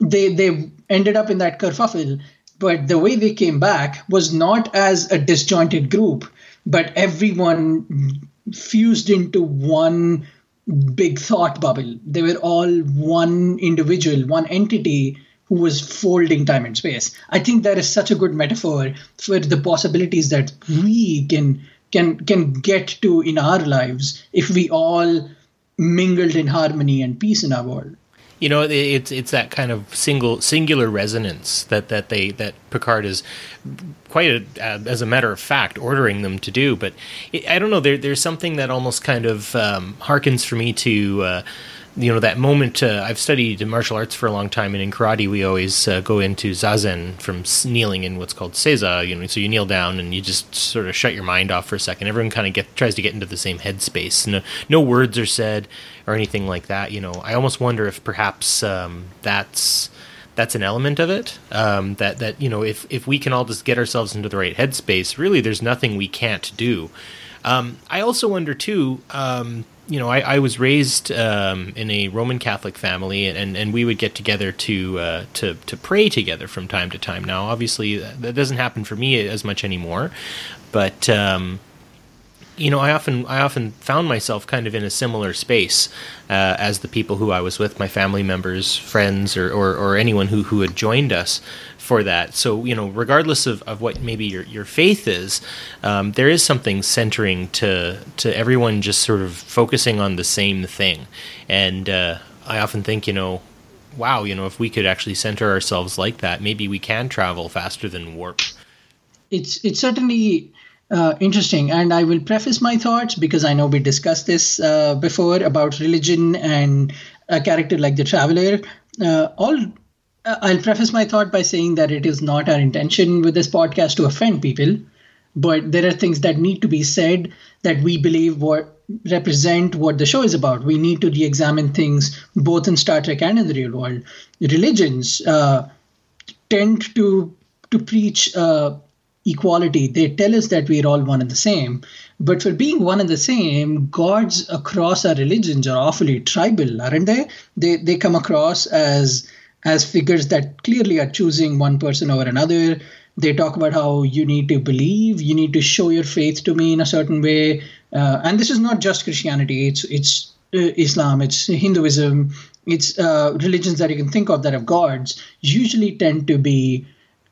they they ended up in that kerfuffle, but the way they came back was not as a disjointed group, but everyone fused into one big thought bubble. They were all one individual, one entity who was folding time and space. I think that is such a good metaphor for the possibilities that we can can can get to in our lives if we all mingled in harmony and peace in our world. You know, it's it's that kind of single singular resonance that that they that Picard is quite a, as a matter of fact ordering them to do. But it, I don't know. There there's something that almost kind of um, harkens for me to. Uh, you know, that moment, uh, I've studied martial arts for a long time, and in karate we always uh, go into zazen from kneeling in what's called seiza, you know, so you kneel down and you just sort of shut your mind off for a second. Everyone kind of get, tries to get into the same headspace. No, no words are said or anything like that, you know. I almost wonder if perhaps um, that's... that's an element of it, um, that, that, you know, if, if we can all just get ourselves into the right headspace, really there's nothing we can't do. Um, I also wonder, too, um, you know, I, I was raised um, in a Roman Catholic family, and, and we would get together to, uh, to to pray together from time to time. Now, obviously, that doesn't happen for me as much anymore, but... Um, You know, I often I often found myself kind of in a similar space uh, as the people who I was with, my family members, friends, or, or, or anyone who, who had joined us for that. So, you know, regardless of, of what maybe your, your faith is, um, there is something centering to to everyone just sort of focusing on the same thing. And uh, I often think, you know, wow, you know, if we could actually center ourselves like that, maybe we can travel faster than warp. It's it's certainly... Uh, interesting. And I will preface my thoughts because I know we discussed this uh, before about religion and a character like the Traveler. Uh, all uh, I'll preface my thought by saying that it is not our intention with this podcast to offend people, but there are things that need to be said that we believe what represent what the show is about. We need to re-examine things both in Star Trek and in the real world. Religions uh, tend to to preach uh, equality. They tell us that we're all one and the same. But for being one and the same, gods across our religions are awfully tribal, aren't they? They they come across as as figures that clearly are choosing one person over another. They talk about how you need to believe, you need to show your faith to me in a certain way. Uh, and this is not just Christianity. It's it's uh, Islam. It's Hinduism. It's uh, religions that you can think of that have gods usually tend to be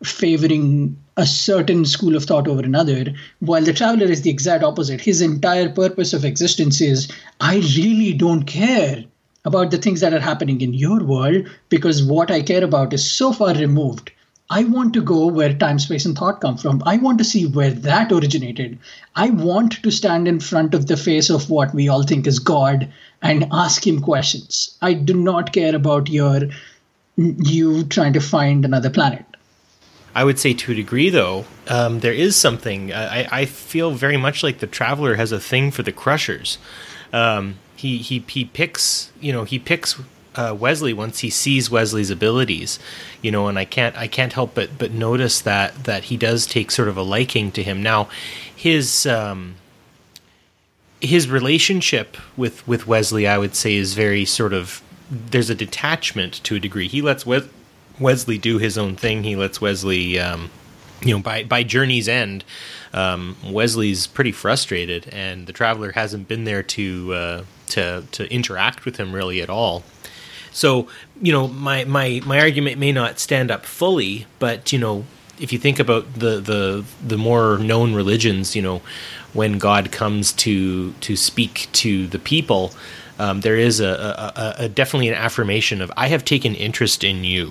favoring a certain school of thought over another, while the Traveler is the exact opposite. His entire purpose of existence is, I really don't care about the things that are happening in your world because what I care about is so far removed. I want to go where time, space, and thought come from. I want to see where that originated. I want to stand in front of the face of what we all think is God and ask him questions. I do not care about your you trying to find another planet. I would say to a degree, though, um, there is something. I, I feel very much like the Traveler has a thing for the Crushers. Um, he he he picks, you know, he picks uh, Wesley once he sees Wesley's abilities, you know, and I can't I can't help but but notice that that he does take sort of a liking to him. Now, his um, his relationship with with Wesley, I would say, is very sort of, there's a detachment to a degree. He lets Wesley. Wesley do his own thing. He lets Wesley, um, you know, by, by journey's end, um, Wesley's pretty frustrated, and the Traveler hasn't been there to uh, to to interact with him really at all. So, you know, my, my, my argument may not stand up fully, but, you know, if you think about the, the the more known religions, you know, when God comes to to speak to the people, Um, there is a, a, a, a definitely an affirmation of, I have taken interest in you,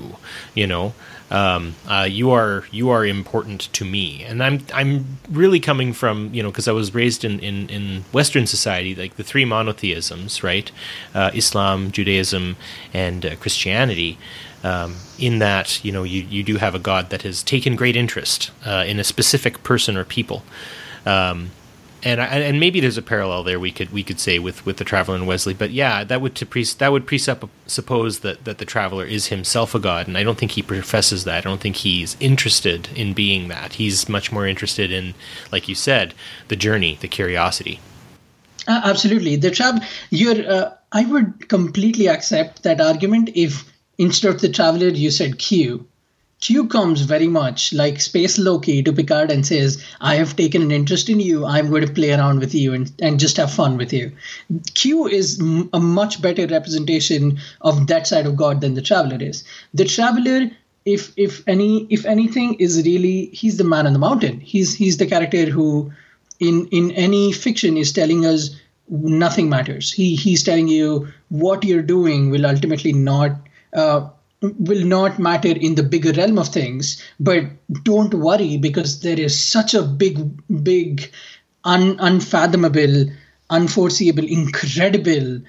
you know, um, uh, you are you are important to me. And I'm I'm really coming from, you know, because I was raised in, in, in Western society, like the three monotheisms, right, uh, Islam, Judaism, and uh, Christianity. Um, in that, you know, you, you do have a God that has taken great interest uh, in a specific person or people. Um And and maybe there's a parallel there we could we could say with, with the Traveler and Wesley, but yeah, that would to pre, that would presuppose that, that the Traveler is himself a god, and I don't think he professes that. I don't think he's interested in being that. He's much more interested in, like you said, the journey, the curiosity. Uh, absolutely, the Traveler. You're. Uh, I would completely accept that argument if instead of the Traveler you said Q. Q comes very much like Space Loki to Picard and says, I have taken an interest in you. I'm going to play around with you and, and just have fun with you. Q is m- a much better representation of that side of God than the Traveler is. The Traveler, if if any if anything, is really, he's the man on the mountain. He's he's the character who in in any fiction is telling us nothing matters. He he's telling you what you're doing will ultimately not uh, will not matter in the bigger realm of things, but don't worry because there is such a big, big, un- unfathomable, unforeseeable, incredible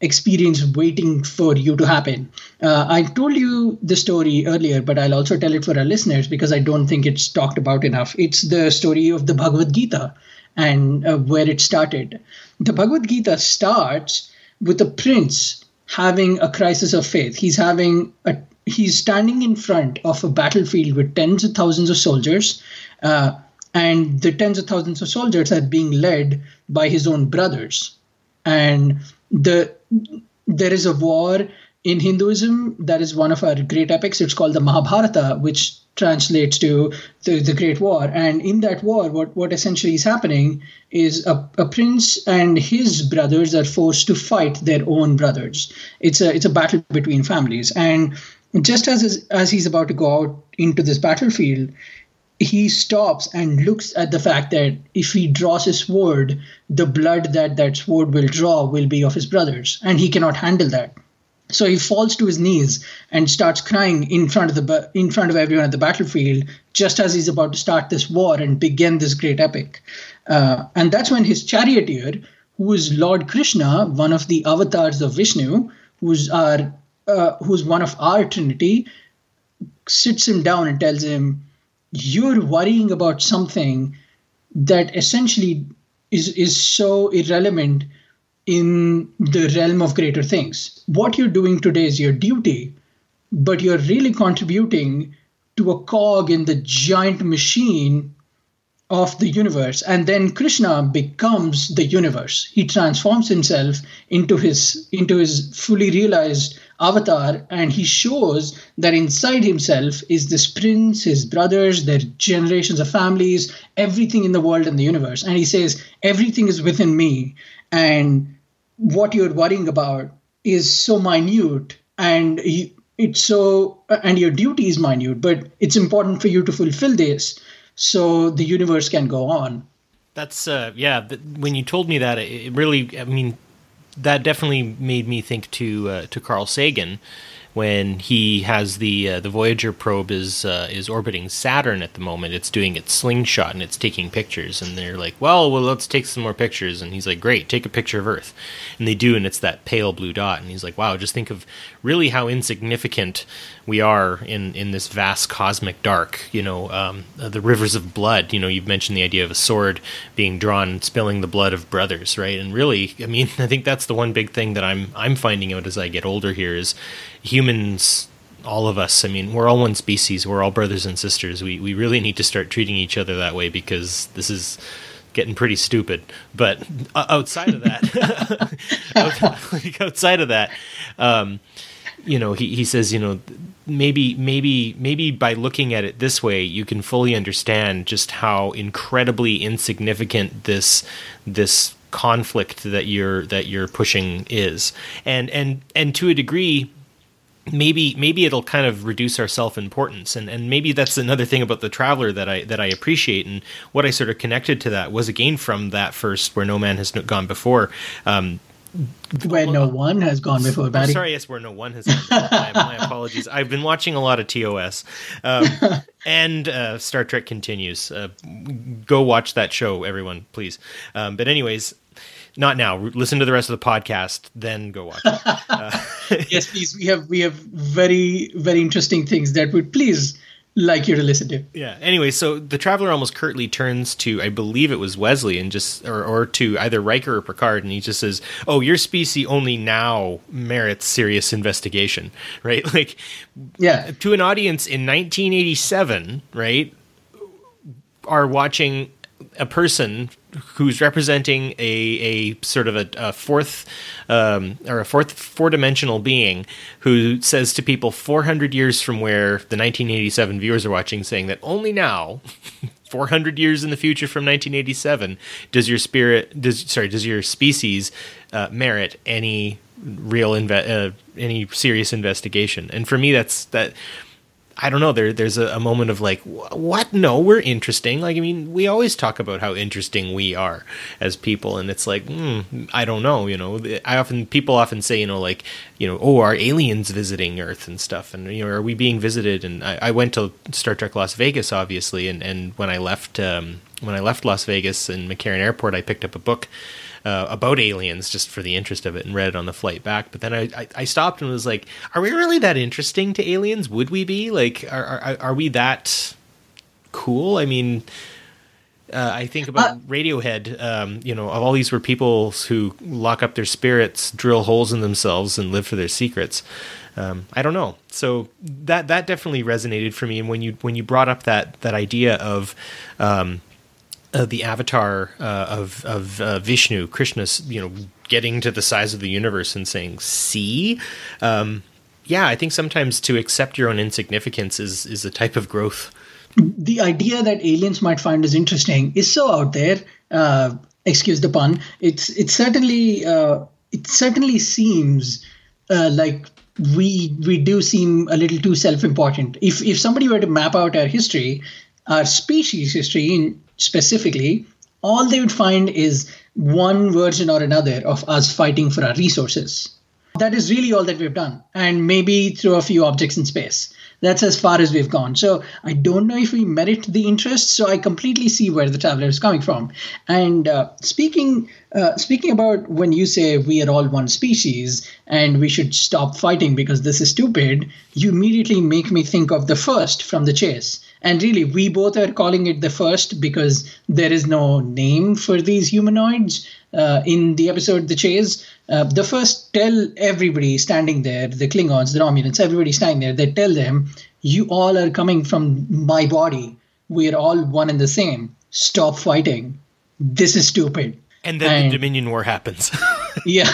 experience waiting for you to happen. Uh, I told you the story earlier, but I'll also tell it for our listeners because I don't think it's talked about enough. It's the story of the Bhagavad Gita and uh, where it started. The Bhagavad Gita starts with a prince having a crisis of faith. He's having a he's standing in front of a battlefield with tens of thousands of soldiers, uh, and the tens of thousands of soldiers are being led by his own brothers. And the there is a war in Hinduism that is one of our great epics. It's called the Mahabharata, which translates to the, the Great War. And in that war, what, what essentially is happening is a, a prince and his brothers are forced to fight their own brothers. It's a it's a battle between families. And just as as he's about to go out into this battlefield, he stops and looks at the fact that if he draws his sword, the blood that that sword will draw will be of his brothers, and he cannot handle that. So he falls to his knees and starts crying in front of the in front of everyone at the battlefield, just as he's about to start this war and begin this great epic. Uh, and that's when his charioteer, who is Lord Krishna, one of the avatars of Vishnu, who's our uh, who's one of our Trinity, sits him down and tells him, "You're worrying about something that essentially is, is so irrelevant in the realm of greater things. What you're doing today is your duty, but you're really contributing to a cog in the giant machine of the universe." And then Krishna becomes the universe. He transforms himself into his into his fully realized avatar, and he shows that inside himself is this prince, his brothers, their generations of families, everything in the world and the universe. And he says, everything is within me, and what you're worrying about is so minute, and it's so and your duty is minute, but it's important for you to fulfill this so the universe can go on. That's, uh, yeah, when you told me that, it really, I mean, that definitely made me think to uh, to Carl Sagan when he has the uh, the Voyager probe is uh, is orbiting Saturn at the moment. It's doing its slingshot and it's taking pictures, and they're like, well, well, let's take some more pictures. And he's like, great, take a picture of Earth. And they do, and it's that pale blue dot. And he's like, wow, just think of really how insignificant we are in, in this vast cosmic dark, you know, um, the rivers of blood. You know, you've mentioned the idea of a sword being drawn, spilling the blood of brothers, right? And really, I mean, I think that's the one big thing that I'm I'm finding out as I get older here is humans, all of us, I mean, we're all one species. We're all brothers and sisters. We we really need to start treating each other that way because this is getting pretty stupid. But outside of that, outside of that, um, you know, he, he says, you know, maybe, maybe, maybe by looking at it this way, you can fully understand just how incredibly insignificant this this conflict that you're that you're pushing is, and and and to a degree. Maybe maybe it'll kind of reduce our self-importance, and, and maybe that's another thing about The Traveler that I that I appreciate, and what I sort of connected to that was again from that first Where No Man Has Gone Before. Um, Where no one has gone before, Barry. Oh, sorry, yes, where no one has gone before. My, my apologies. I've been watching a lot of T O S. Um, and uh, Star Trek Continues. Uh, go watch that show, everyone, please. Um, but anyways... Not now. Listen to the rest of the podcast, then go watch it. Uh, yes, please. We have we have very, very interesting things that would please like you to listen to. Yeah. Anyway, so The Traveler almost curtly turns to, I believe it was Wesley, and just or, or to either Riker or Picard, and he just says, "Oh, your species only now merits serious investigation," right? Like, yeah, to an audience in nineteen eighty-seven, right, are watching a person who's representing a, a sort of a, a fourth um, or a fourth four-dimensional being who says to people four hundred years from where the nineteen eighty-seven viewers are watching, saying that only now, four hundred years in the future from nineteen eighty-seven, does your spirit, does sorry, does your species uh, merit any real inve- uh, any serious investigation? And for me, that's that. I don't know, there, there's a, a moment of like, what? No, we're interesting. Like, I mean, we always talk about how interesting we are as people. And it's like, mm, I don't know, you know, I often, people often say, you know, like, you know, oh, are aliens visiting Earth and stuff? And, you know, are we being visited? And I, I went to Star Trek Las Vegas, obviously. And, and when I left, um, when I left Las Vegas in McCarran Airport, I picked up a book uh, about aliens just for the interest of it and read it on the flight back. But then I, I, I stopped and was like, are we really that interesting to aliens? Would we be? Like, are are, are we that cool? I mean... Uh, I think about uh, Radiohead, um, you know, all these were people who lock up their spirits, drill holes in themselves, and live for their secrets. Um, I don't know. So that that definitely resonated for me. And when you when you brought up that that idea of um, uh, the avatar uh, of of uh, Vishnu, Krishna's, you know, getting to the size of the universe and saying, see, um, yeah, I think sometimes to accept your own insignificance is is a type of growth. The idea that aliens might find is interesting is so out there. Uh, excuse the pun. It's it's certainly uh, it certainly seems uh, like we we do seem a little too self-important. If if somebody were to map out our history, our species history specifically, all they would find is one version or another of us fighting for our resources. That is really all that we've done, and maybe through a few objects in space. That's as far as we've gone. So I don't know if we merit the interest. So I completely see where the Traveler is coming from. And uh, speaking uh, speaking about when you say we are all one species and we should stop fighting because this is stupid, you immediately make me think of the First from The Chase. And really, we both are calling it the First because there is no name for these humanoids. Uh, in the episode The Chase, uh, the First tell everybody standing there, the Klingons, the Romulans, everybody standing there, they tell them, you all are coming from my body. We are all one and the same. Stop fighting. This is stupid. And then and, the Dominion War happens. Yeah.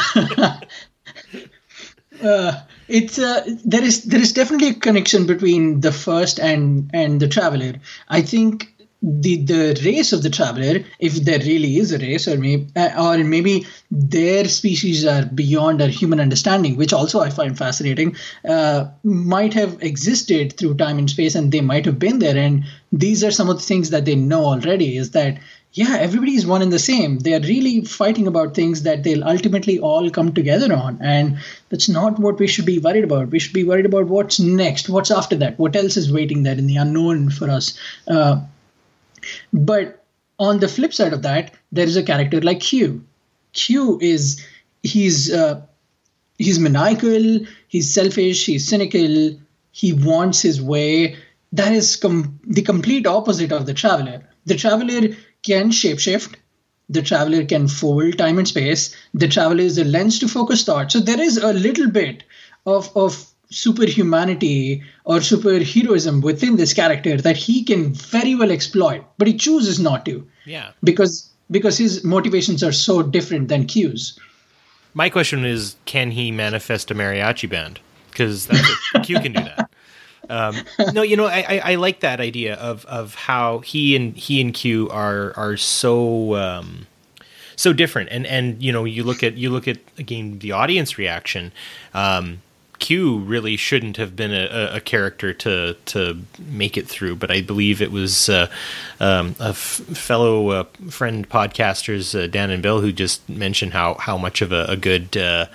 uh, it's uh, there is there is definitely a connection between the First and, and the Traveler. I think... The the race of the Traveler, if there really is a race, or maybe, or maybe their species are beyond our human understanding, which also I find fascinating, uh, might have existed through time and space, and they might have been there. And these are some of the things that they know already, is that, yeah, everybody is one and the same. They are really fighting about things that they'll ultimately all come together on. And that's not what we should be worried about. We should be worried about what's next, what's after that, what else is waiting there in the unknown for us. Uh, But on the flip side of that, there is a character like Q. Q is, he's uh, he's maniacal, he's selfish, he's cynical, he wants his way. That is com- the complete opposite of the Traveler. The Traveler can shapeshift. The Traveler can fold time and space. The Traveler is a lens to focus thought. So there is a little bit of of. superhumanity or superheroism within this character that he can very well exploit, but he chooses not to. Yeah, because because his motivations are so different than Q's. My question is, can he manifest a mariachi band? Because Q can do that. Um, no, you know, I, I, I like that idea of of how he and he and Q are are so. Um, so different, and and you know, you look at you look at again the audience reaction. Um, Q really shouldn't have been a, a character to to make it through, but I believe it was uh, um, a f- fellow uh, friend podcasters, uh, Dan and Bill, who just mentioned how, how much of a, a good, uh,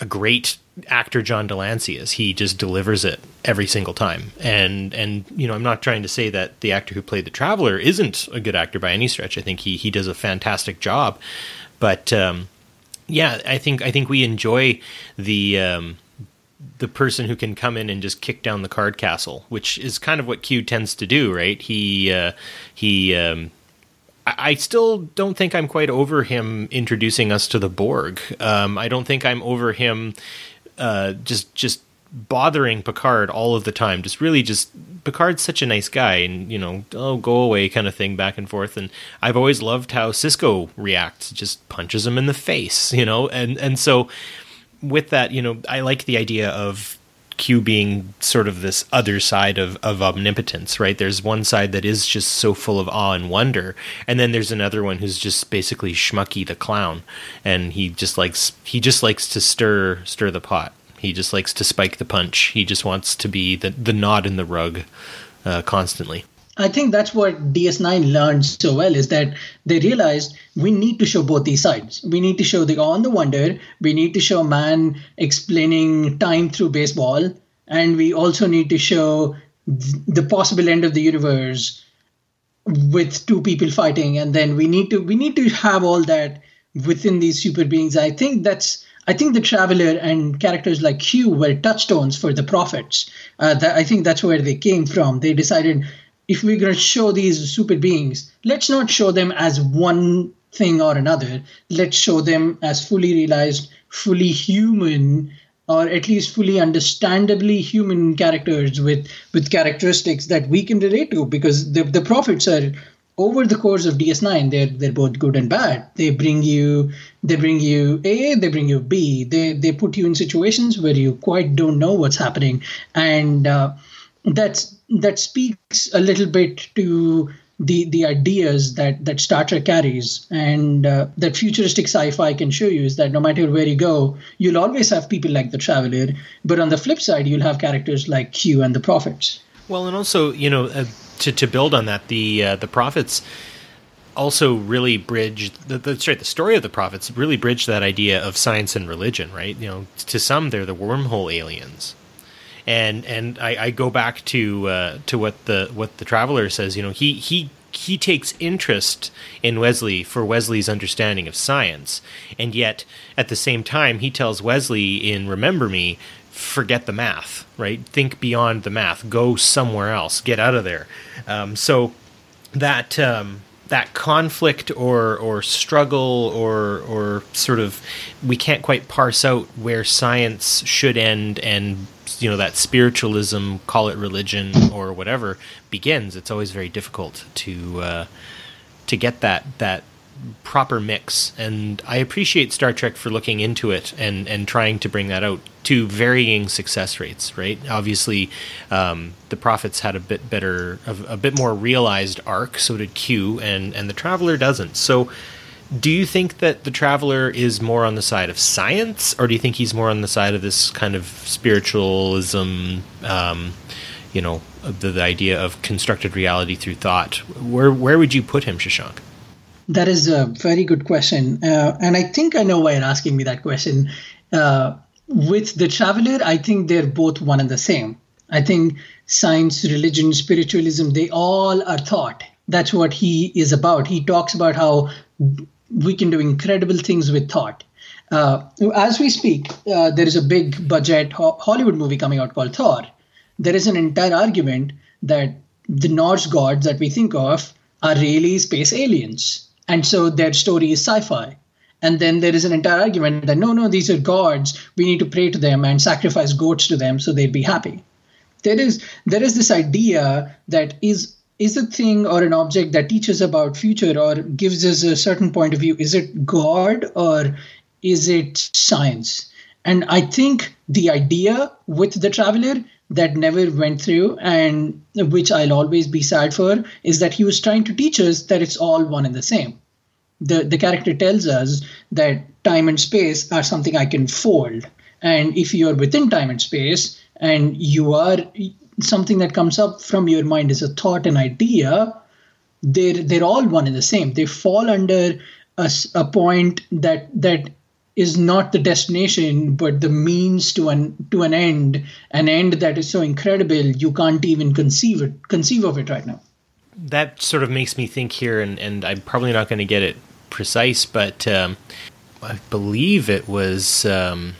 a great actor John Delancey is. He just delivers it every single time. And, and you know, I'm not trying to say that the actor who played the Traveler isn't a good actor by any stretch. I think he, he does a fantastic job. But, um, yeah, I think I think we enjoy the... Um, the person who can come in and just kick down the card castle, which is kind of what Q tends to do, right? He, uh, he, um, I, I still don't think I'm quite over him introducing us to the Borg. Um, I don't think I'm over him, uh, just, just bothering Picard all of the time. Just really just Picard's such a nice guy and, you know, oh, go away kind of thing back and forth. And I've always loved how Sisko reacts, just punches him in the face, you know? And, and so, with that, you know, I like the idea of Q being sort of this other side of, of omnipotence, right? There's one side that is just so full of awe and wonder, and then there's another one who's just basically Schmucky the clown, and he just likes he just likes to stir stir the pot. He just likes to spike the punch. He just wants to be the, the knot in the rug uh, constantly. I think that's what D S nine learned so well, is that they realized we need to show both these sides. We need to show the awe and the wonder. We need to show man explaining time through baseball. And we also need to show th- the possible end of the universe with two people fighting. And then we need to we need to have all that within these super beings. I think that's, I think the Traveler and characters like Q were touchstones for the prophets. Uh, that, I think that's where they came from. They decided, if we're going to show these super beings, let's not show them as one thing or another. Let's show them as fully realized, fully human, or at least fully understandably human characters with, with characteristics that we can relate to, because the, the prophets are, over the course of D S nine, they're they're both good and bad. They bring you they bring you A, they bring you B. They they put you in situations where you quite don't know what's happening, and uh, that's that speaks a little bit to the the ideas that that Star Trek carries, and uh, that futuristic sci-fi can show you is that no matter where you go, you'll always have people like the Traveler, but on the flip side, you'll have characters like Q and the prophets. Well, and also, you know, uh, to to build on that, the uh, the prophets also really bridge the, the sorry, the story of the prophets really bridged that idea of science and religion, right? You know, to some they're the wormhole aliens, and and I, I go back to uh, to what the what the Traveler says. You know, he he. He takes interest in Wesley for Wesley's understanding of science, and yet at the same time he tells Wesley in Remember Me, forget the math, right? Think beyond the math, go somewhere else, get out of there. Um, so that um, that conflict or or struggle or or sort of we can't quite parse out where science should end and, you know, that spiritualism, call it religion or whatever, begins. It's always very difficult to uh, to get that that proper mix. And I appreciate Star Trek for looking into it and, and trying to bring that out to varying success rates, right? Obviously, um, the Prophets had a bit better, a, a bit more realized arc, so did Q, and, and the Traveler doesn't. So do you think that the Traveler is more on the side of science, or do you think he's more on the side of this kind of spiritualism, um, you know, the, the idea of constructed reality through thought? Where where would you put him, Shashank? That is a very good question. Uh, and I think I know why you're asking me that question. Uh, with the Traveler, I think they're both one and the same. I think science, religion, spiritualism, they all are thought. That's what he is about. He talks about how we can do incredible things with thought. Uh, as we speak, uh, there is a big budget ho- Hollywood movie coming out called Thor. There is an entire argument that the Norse gods that we think of are really space aliens, and so their story is sci-fi. And then there is an entire argument that, no, no, these are gods. We need to pray to them and sacrifice goats to them so they'd be happy. There is there is this idea that is Is a thing or an object that teaches about future or gives us a certain point of view, is it God or is it science? And I think the idea with the Traveler that never went through, and which I'll always be sad for, is that he was trying to teach us that it's all one and the same. The, the character tells us that time and space are something I can fold. And if you're within time and space and you are... something that comes up from your mind is a thought, an idea, they're, they're all one and the same. They fall under a, a point that that is not the destination, but the means to an to an end, an end that is so incredible you can't even conceive it, conceive of it right now. That sort of makes me think here, and, and I'm probably not going to get it precise, but um, I believe it was... Um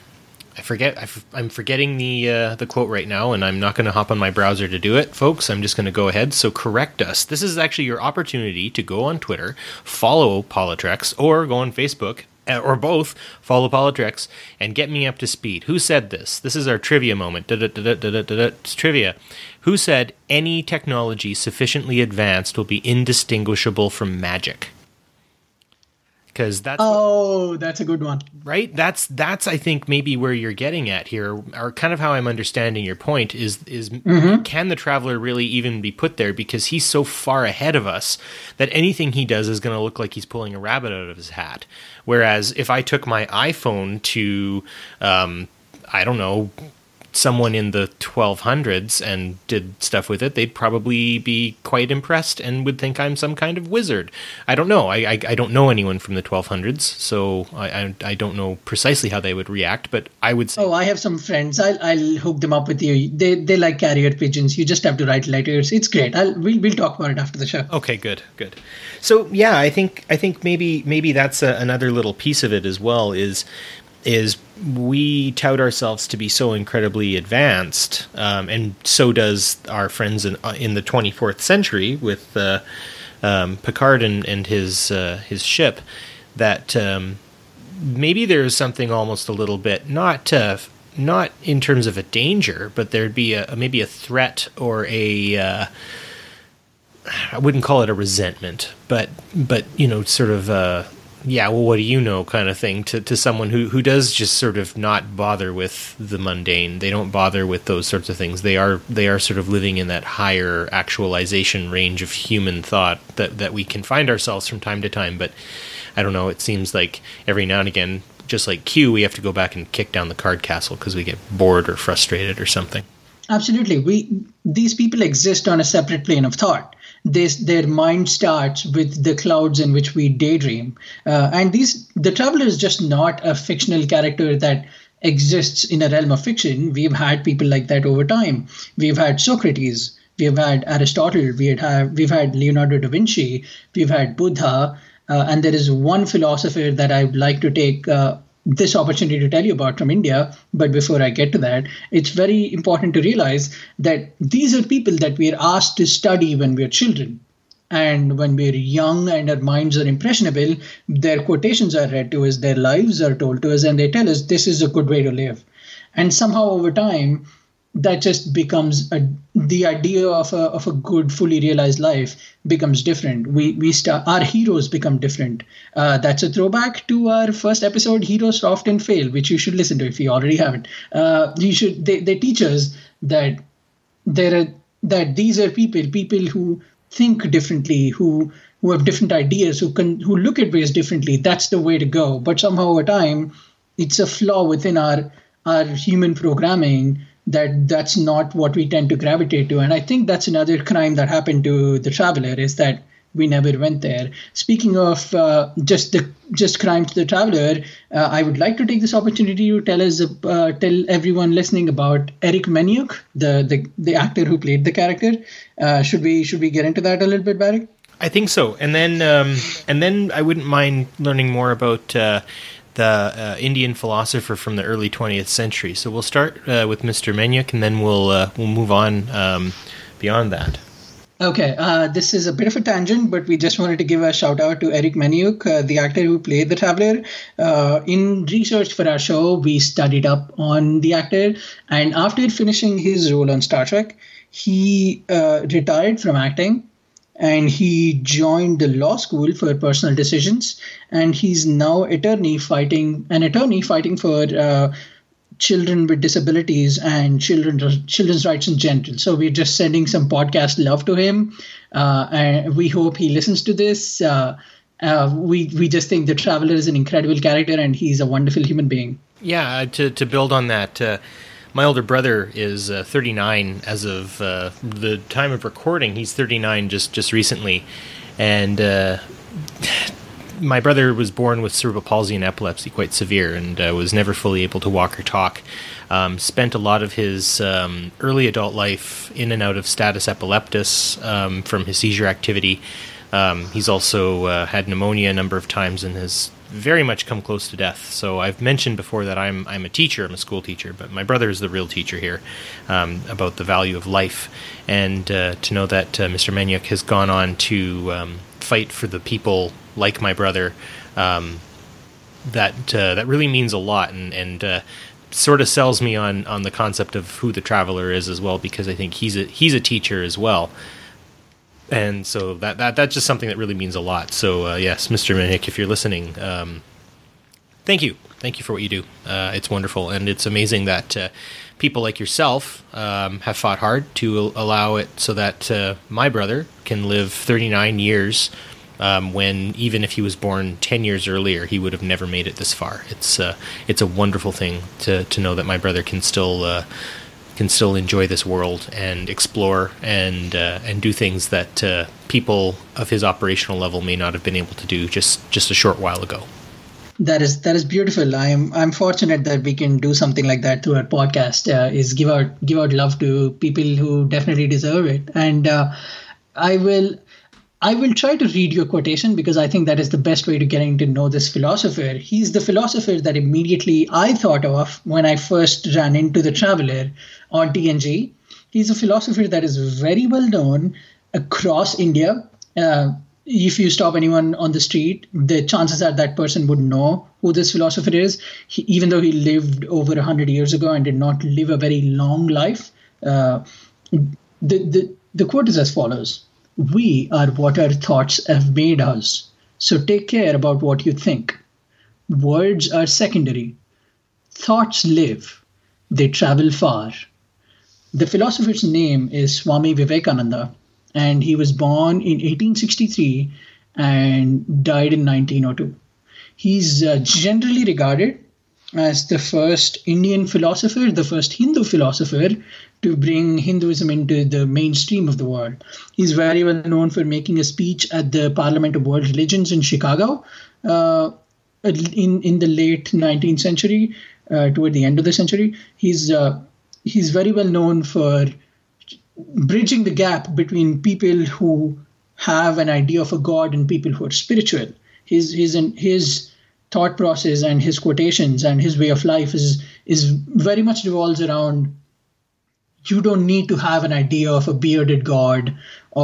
I forget. I f- I'm forgetting the uh, the quote right now, and I'm not going to hop on my browser to do it, folks. I'm just going to go ahead. So correct us. This is actually your opportunity to go on Twitter, follow PoliTreks, or go on Facebook, or both. Follow PoliTreks and get me up to speed. Who said this? This is our trivia moment. It's trivia. Who said any technology sufficiently advanced will be indistinguishable from magic? Because that's oh, what, that's a good one, right? That's that's I think maybe where you're getting at here, or kind of how I'm understanding your point is is mm-hmm. Can the Traveler really even be put there? Because he's so far ahead of us that anything he does is going to look like he's pulling a rabbit out of his hat. Whereas if I took my iPhone to, um, I don't know, someone in the twelve hundreds and did stuff with it, they'd probably be quite impressed and would think I'm some kind of wizard. I don't know. I I, I don't know anyone from the twelve hundreds, so I, I I don't know precisely how they would react, but I would say... Oh, I have some friends. I'll, I'll hook them up with you. They they like carrier pigeons. You just have to write letters. It's great. I'll, we'll, we'll talk about it after the show. Okay, good, good. So, yeah, I think I think maybe maybe that's a, another little piece of it as well is... is we tout ourselves to be so incredibly advanced, um, and so does our friends in, in the twenty-fourth century with uh, um, Picard and, and his uh, his ship, that um, maybe there's something almost a little bit, not uh, not in terms of a danger, but there'd be a, maybe a threat or a... Uh, I wouldn't call it a resentment, but, but you know, sort of... Uh, yeah, well, what do you know kind of thing to, to someone who, who does just sort of not bother with the mundane. They don't bother with those sorts of things. They are they are sort of living in that higher actualization range of human thought that, that we can find ourselves from time to time. But I don't know, it seems like every now and again, just like Q, we have to go back and kick down the card castle because we get bored or frustrated or something. Absolutely. We these people exist on a separate plane of thought. This, their mind starts with the clouds in which we daydream. Uh, and these, the Traveler is just not a fictional character that exists in a realm of fiction. We've had people like that over time. We've had Socrates. We've had Aristotle. We had have, we've had Leonardo da Vinci. We've had Buddha. Uh, and there is one philosopher that I would like to take uh, this opportunity to tell you about from India. But before I get to that, it's very important to realize that these are people that we are asked to study when we are children. And when we're young and our minds are impressionable, their quotations are read to us, their lives are told to us, and they tell us this is a good way to live. And somehow over time, that just becomes a, the idea of a, of a good, fully realized life becomes different. We we start, our heroes become different. Uh, that's a throwback to our first episode, Heroes Often Fail, which you should listen to if you already haven't. Uh, you should. They, they teach us that there are that these are people, people who think differently, who who have different ideas, who can who look at ways differently. That's the way to go. But somehow over time, it's a flaw within our our human programming. That that's not what we tend to gravitate to. And I think that's another crime that happened to the Traveler is that we never went there. Speaking of uh, just the just crime to the Traveler, uh, I would like to take this opportunity to tell us, uh, tell everyone listening about Eric Meniuk, the, the, the actor who played the character. Uh, should we should we get into that a little bit, Barry? I think so. And then um, and then I wouldn't mind learning more about uh, the uh, Indian philosopher from the early twentieth century. So we'll start uh, with Mister Meniuk, and then we'll uh, we'll move on um, beyond that. Okay, uh, this is a bit of a tangent, but we just wanted to give a shout out to Eric Meniuk, uh, the actor who played the Traveler. Uh, in research for our show, we studied up on the actor, and after finishing his role on Star Trek, he uh, retired from acting. And he joined the law school for personal decisions, and he's now attorney fighting an attorney fighting for uh, children with disabilities and children children's rights in general. So we're just sending some podcast love to him, uh, and we hope he listens to this. Uh, uh, we we just think the Traveler is an incredible character, and he's a wonderful human being. Yeah, to to build on that. Uh... My older brother is uh, thirty-nine as of uh, the time of recording. He's thirty-nine just, just recently. And uh, my brother was born with cerebral palsy and epilepsy, quite severe, and uh, was never fully able to walk or talk. Um, spent a lot of his um, early adult life in and out of status epileptus um, from his seizure activity. Um, he's also uh, had pneumonia a number of times and has very much come close to death. So I've mentioned before that I'm I'm a teacher, I'm a school teacher, but my brother is the real teacher here um, about the value of life. And uh, to know that uh, Mister Meniuk has gone on to um, fight for the people like my brother, um, that uh, that really means a lot and, and uh, sort of sells me on, on the concept of who the Traveler is as well, because I think he's a, he's a teacher as well. And so that, that that's just something that really means a lot. So, uh, yes, Mister Meniuk, if you're listening, um, thank you. Thank you for what you do. Uh, it's wonderful. And it's amazing that uh, people like yourself um, have fought hard to allow it so that uh, my brother can live thirty-nine years um, when even if he was born ten years earlier, he would have never made it this far. It's uh, it's a wonderful thing to, to know that my brother can still uh, can still enjoy this world and explore and uh, and do things that uh, people of his operational level may not have been able to do just, just a short while ago. That is that is beautiful. I'm I'm fortunate that we can do something like that through our podcast. Uh, is give out give out love to people who definitely deserve it. And uh, I will I will try to read your quotation, because I think that is the best way to getting to know this philosopher. He's the philosopher that immediately I thought of when I first ran into The Traveler on T N G. He's a philosopher that is very well known across India. Uh, If you stop anyone on the street, the chances are that person would know who this philosopher is, he, even though he lived over one hundred years ago and did not live a very long life. Uh, the, the, the quote is as follows: "We are what our thoughts have made us, so take care about what you think. Words are secondary. Thoughts live. They travel far." The philosopher's name is Swami Vivekananda, and he was born in eighteen sixty-three and died in nineteen oh two. He's uh, generally regarded as the first Indian philosopher, the first Hindu philosopher to bring Hinduism into the mainstream of the world. He's very well known for making a speech at the Parliament of World Religions in Chicago uh, in, in the late nineteenth century, uh, toward the end of the century. He's, uh, he's very well known for bridging the gap between people who have an idea of a god and people who are spiritual. His his his thought process and his quotations and his way of life is is very much revolves around, you don't need to have an idea of a bearded god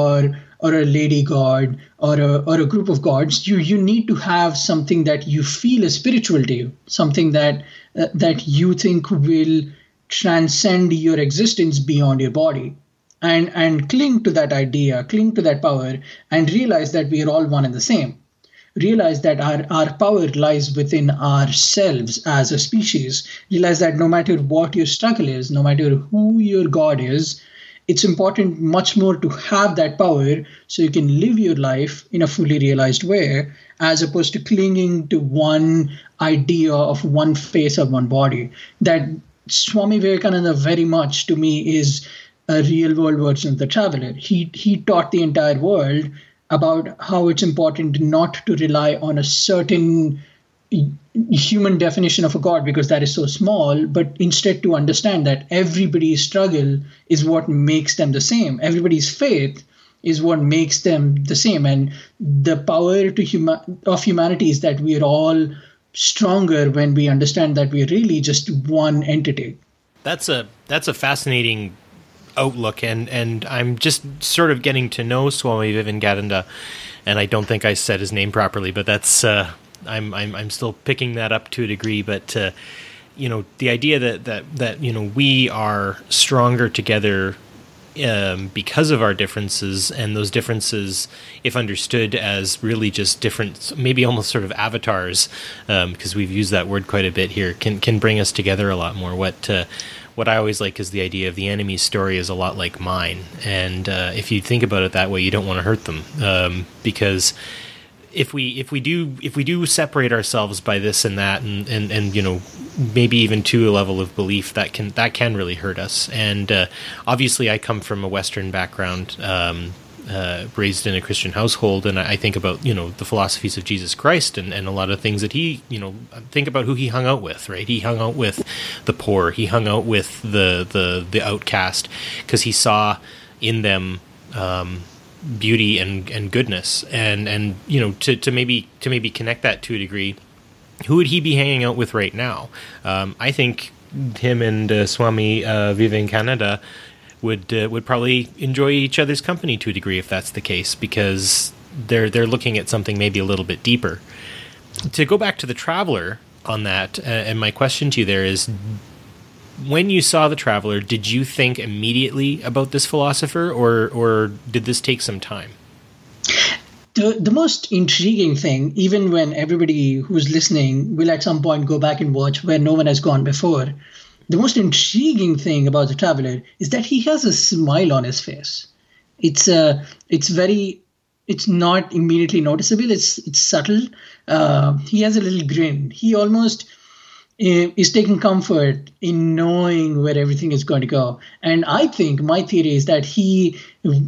or or a lady god or a or a group of gods. You you need to have something that you feel is spiritual to you, something that uh, that you think will transcend your existence beyond your body. And and cling to that idea, cling to that power, and realize that we are all one and the same. Realize that our, our power lies within ourselves as a species. Realize that no matter what your struggle is, no matter who your God is, it's important much more to have that power so you can live your life in a fully realized way, as opposed to clinging to one idea of one face or one body. That Swami Vivekananda very much to me is a real-world version of The Traveler. He he taught the entire world about how it's important not to rely on a certain human definition of a god, because that is so small, but instead to understand that everybody's struggle is what makes them the same. Everybody's faith is what makes them the same. And the power to hum- of humanity is that we are all stronger when we understand that we are really just one entity. That's a, that's a fascinating outlook, and and I'm just sort of getting to know Swami Vivekananda, and I don't think I said his name properly, but that's uh I'm I'm, I'm still picking that up to a degree. But uh, you know, the idea that that that you know, we are stronger together um, because of our differences, and those differences, if understood as really just different, maybe almost sort of avatars, um, because we've used that word quite a bit here, can can bring us together a lot more. What uh, What I always like is the idea of the enemy's story is a lot like mine. And uh, if you think about it that way, you don't want to hurt them, um, because if we if we do if we do separate ourselves by this and that, and, and, and you know, maybe even to a level of belief, that can that can really hurt us. And uh, obviously, I come from a Western background, um, uh, raised in a Christian household, and I think about, you know, the philosophies of Jesus Christ and, and a lot of things that he, you know, think about who he hung out with, right? He hung out with the poor, he hung out with the, the, the outcast, because he saw in them, um, beauty and, and goodness. And, and, you know, to, to maybe, to maybe connect that to a degree, who would he be hanging out with right now? Um, I think him and uh, Swami uh, Vivekananda would uh, would probably enjoy each other's company to a degree, if that's the case, because they're they're looking at something maybe a little bit deeper. To go back to The Traveler on that, uh, and my question to you there is, when you saw The Traveler, did you think immediately about this philosopher, or or did this take some time? The, the most intriguing thing, even when everybody who's listening will at some point go back and watch where no one has gone before, the most intriguing thing about The Traveler is that he has a smile on his face. It's uh, it's very, it's not immediately noticeable. It's it's subtle. Uh, he has a little grin. He almost, is taking comfort in knowing where everything is going to go. And I think my theory is that he,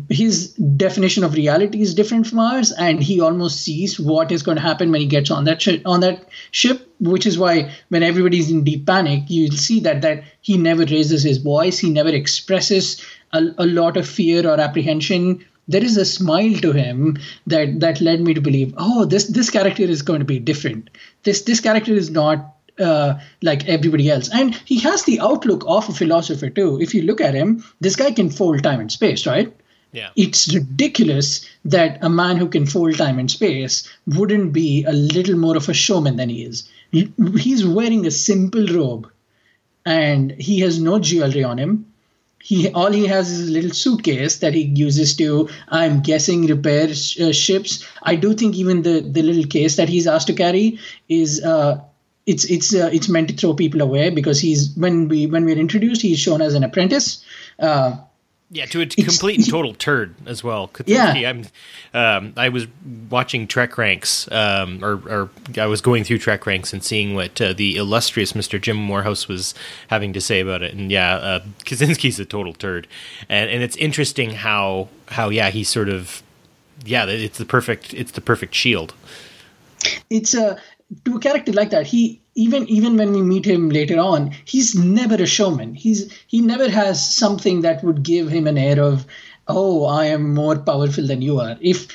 his definition of reality is different from ours, and he almost sees what is going to happen when he gets on that sh- on that ship, which is why when everybody's in deep panic, you'll see that that he never raises his voice, he never expresses a, a lot of fear or apprehension. There is a smile to him that, that led me to believe, oh, this this character is going to be different. This this character is not uh, like everybody else. And he has the outlook of a philosopher too. If you look at him, this guy can fold time and space, right? Yeah. It's ridiculous that a man who can fold time and space wouldn't be a little more of a showman than he is. He, he's wearing a simple robe, and he has no jewelry on him. He all he has is a little suitcase that he uses to, I'm guessing, repair sh- uh, ships. I do think even the, the little case that he's asked to carry is uh, it's it's uh, it's meant to throw people away, because he's when we when we're introduced, he's shown as an apprentice. Uh, yeah, to a complete and total turd as well. Yeah, I'm, um, I was watching Trek Ranks, um, or, or I was going through Trek Ranks and seeing what uh, the illustrious Mister Jim Morehouse was having to say about it. And yeah, uh, Kaczynski's a total turd, and and it's interesting how how yeah he sort of yeah it's the perfect it's the perfect shield. It's a uh, to a character like that he. Even even when we meet him later on, he's never a showman. He's he never has something that would give him an air of, oh, I am more powerful than you are. If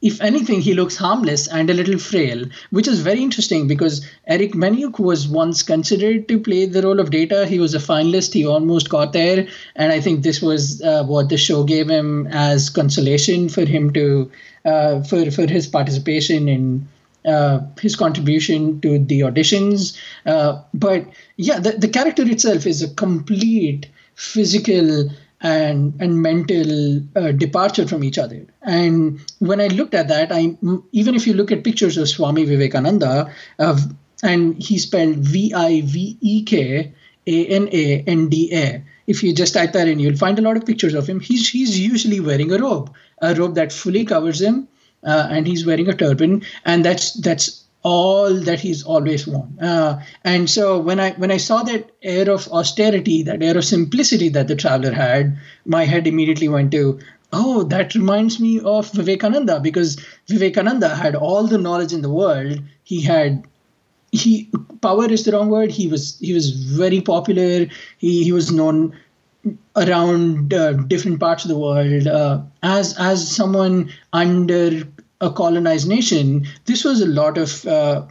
if anything, he looks harmless and a little frail, which is very interesting because Eric Manyuk was once considered to play the role of Data. He was a finalist. He almost got there, and I think this was uh, what the show gave him as consolation for him to uh, for for his participation in. Uh, his contribution to the auditions. Uh, but yeah, the, the character itself is a complete physical and and mental uh, departure from each other. And when I looked at that, I even if you look at pictures of Swami Vivekananda, uh, and he spelled V I V E K A N A N D A. If you just type that in, you'll find a lot of pictures of him. He's, he's usually wearing a robe, a robe that fully covers him. Uh, and he's wearing a turban, and that's that's all that he's always worn. Uh, and so when I when I saw that air of austerity, that air of simplicity that the Traveler had, my head immediately went to, oh, that reminds me of Vivekananda, because Vivekananda had all the knowledge in the world. He had he power is the wrong word. He was he was very popular. He he was known around uh, different parts of the world uh, as as someone under a colonized nation. This was a lot of uh,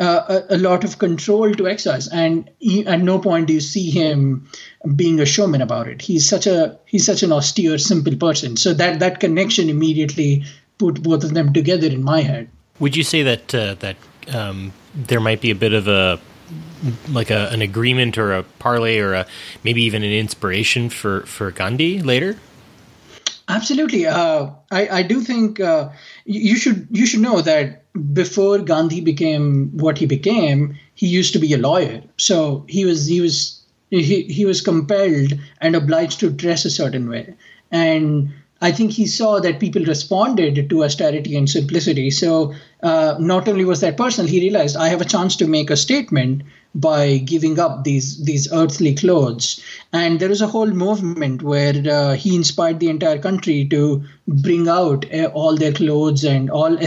uh, a, a lot of control to exercise, and he, at no point do you see him being a showman about it. He's such a he's such an austere, simple person. So that that connection immediately put both of them together in my head. Would you say that uh, that um, there might be a bit of a like a, an agreement or a parlay or a, maybe even an inspiration for, for Gandhi later? Absolutely. Uh, I, I do think uh, you should you should know that before Gandhi became what he became, he used to be a lawyer. So he was he was he, he was compelled and obliged to dress a certain way. And I think he saw that people responded to austerity and simplicity. So uh, not only was that personal, he realized I have a chance to make a statement by giving up these these earthly clothes. And there was a whole movement where uh, he inspired the entire country to bring out uh, all their clothes and all,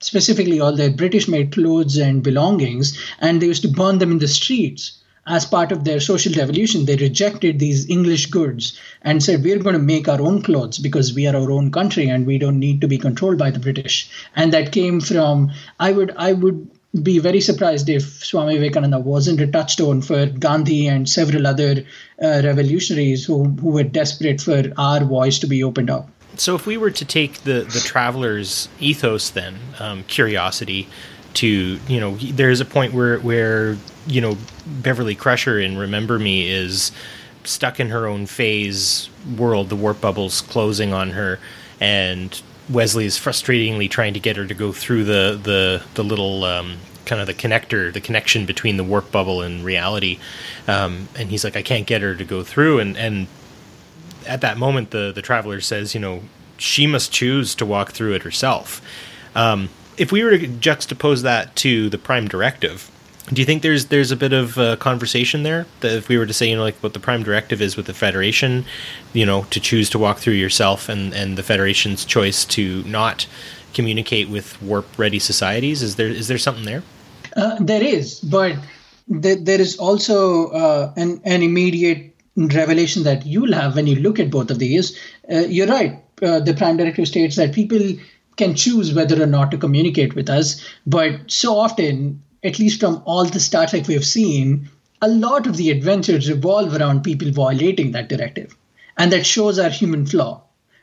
specifically all their British-made clothes and belongings. And they used to burn them in the streets. As part of their social revolution, they rejected these English goods and said, we're going to make our own clothes because we are our own country and we don't need to be controlled by the British. And that came from, I would I would be very surprised if Swami Vivekananda wasn't a touchstone for Gandhi and several other uh, revolutionaries who, who were desperate for our voice to be opened up. So if we were to take the, the Traveler's ethos then, um, curiosity, to, you know, there's a point where where... you know, Beverly Crusher in Remember Me is stuck in her own phase world, the warp bubble's closing on her, and Wesley is frustratingly trying to get her to go through the, the, the little um, kind of the connector, the connection between the warp bubble and reality. Um, and he's like, I can't get her to go through. And, and at that moment, the, the Traveler says, you know, she must choose to walk through it herself. Um, if we were to juxtapose that to the Prime Directive, Do you think there's there's a bit of uh, conversation there that if we were to say, you know, like what the Prime Directive is with the Federation, you know, to choose to walk through yourself and, and the Federation's choice to not communicate with warp-ready societies? Is there is there something there? Uh, there is, but there, there is also uh, an, an immediate revelation that you'll have when you look at both of these. Uh, you're right. Uh, the Prime Directive states that people can choose whether or not to communicate with us, but so often, at least from all the Star Trek we've seen, a lot of the adventures revolve around people violating that directive. And that shows our human flaw.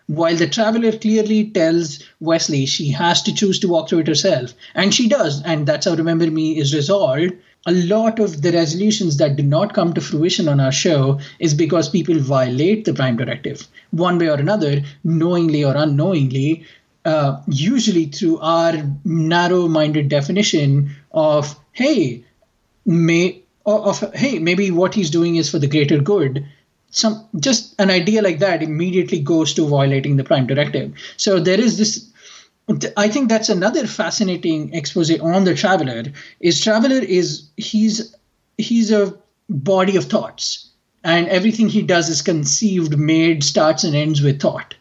While the Traveler clearly tells Wesley she has to choose to walk through it herself, and she does, and that's how Remember Me is resolved, a lot of the resolutions that do not come to fruition on our show is because people violate the Prime Directive, one way or another, knowingly or unknowingly, Uh, usually through our narrow-minded definition of, hey, may, of, hey, maybe what he's doing is for the greater good. Some just an idea like that immediately goes to violating the Prime Directive. So there is this, I think that's another fascinating expose on the Traveler, is Traveler is, he's he's a body of thoughts, and everything he does is conceived, made, starts and ends with thought.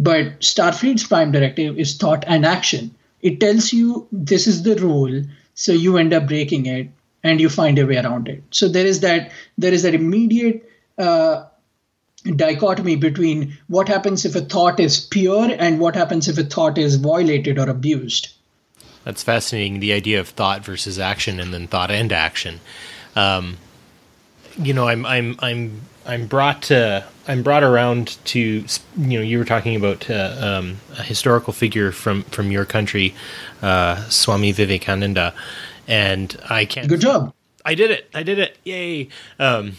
But Starfleet's Prime Directive is thought and action. It tells you this is the rule, so you end up breaking it, and you find a way around it. So there is that there is that immediate uh, dichotomy between what happens if a thought is pure and what happens if a thought is violated or abused. That's fascinating, the idea of thought versus action, and then thought and action. Um, you know, I'm I'm I'm I'm brought to. I'm brought around to, you know, you were talking about uh, um, a historical figure from, from your country, uh, Swami Vivekananda, and I can't... Good job. I did it. I did it. Yay. Um,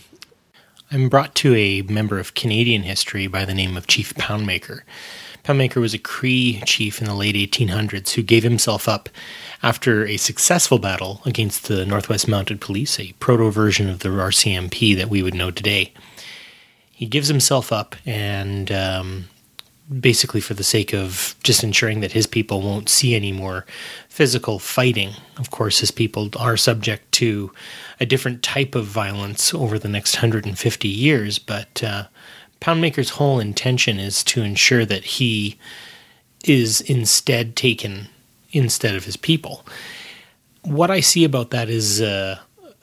I'm brought to a member of Canadian history by the name of Chief Poundmaker. Poundmaker was a Cree chief in the late eighteen hundreds who gave himself up after a successful battle against the Northwest Mounted Police, a proto-version of the R C M P that we would know today. He gives himself up and um, basically for the sake of just ensuring that his people won't see any more physical fighting. Of course, his people are subject to a different type of violence over the next one hundred fifty years, but uh, Poundmaker's whole intention is to ensure that he is instead taken instead of his people. What I see about that is uh,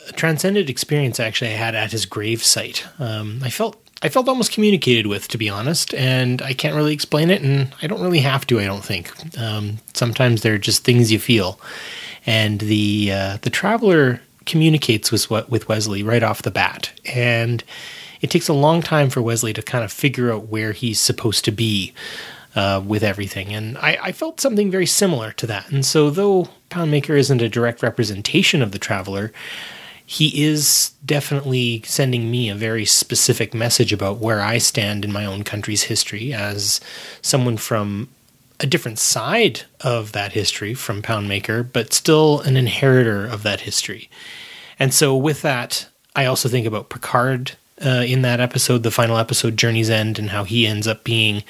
a transcendent experience actually I had at his gravesite. Um, I felt I felt almost communicated with, to be honest, and I can't really explain it, and I don't really have to, I don't think. Um, sometimes there are just things you feel. And the uh, the Traveler communicates with with Wesley right off the bat, and it takes a long time for Wesley to kind of figure out where he's supposed to be uh, with everything. And I, I felt something very similar to that. And so though Poundmaker isn't a direct representation of the Traveler, he is definitely sending me a very specific message about where I stand in my own country's history as someone from a different side of that history from Poundmaker, but still an inheritor of that history. And so with that, I also think about Picard uh, in that episode, the final episode, Journey's End, and how he ends up being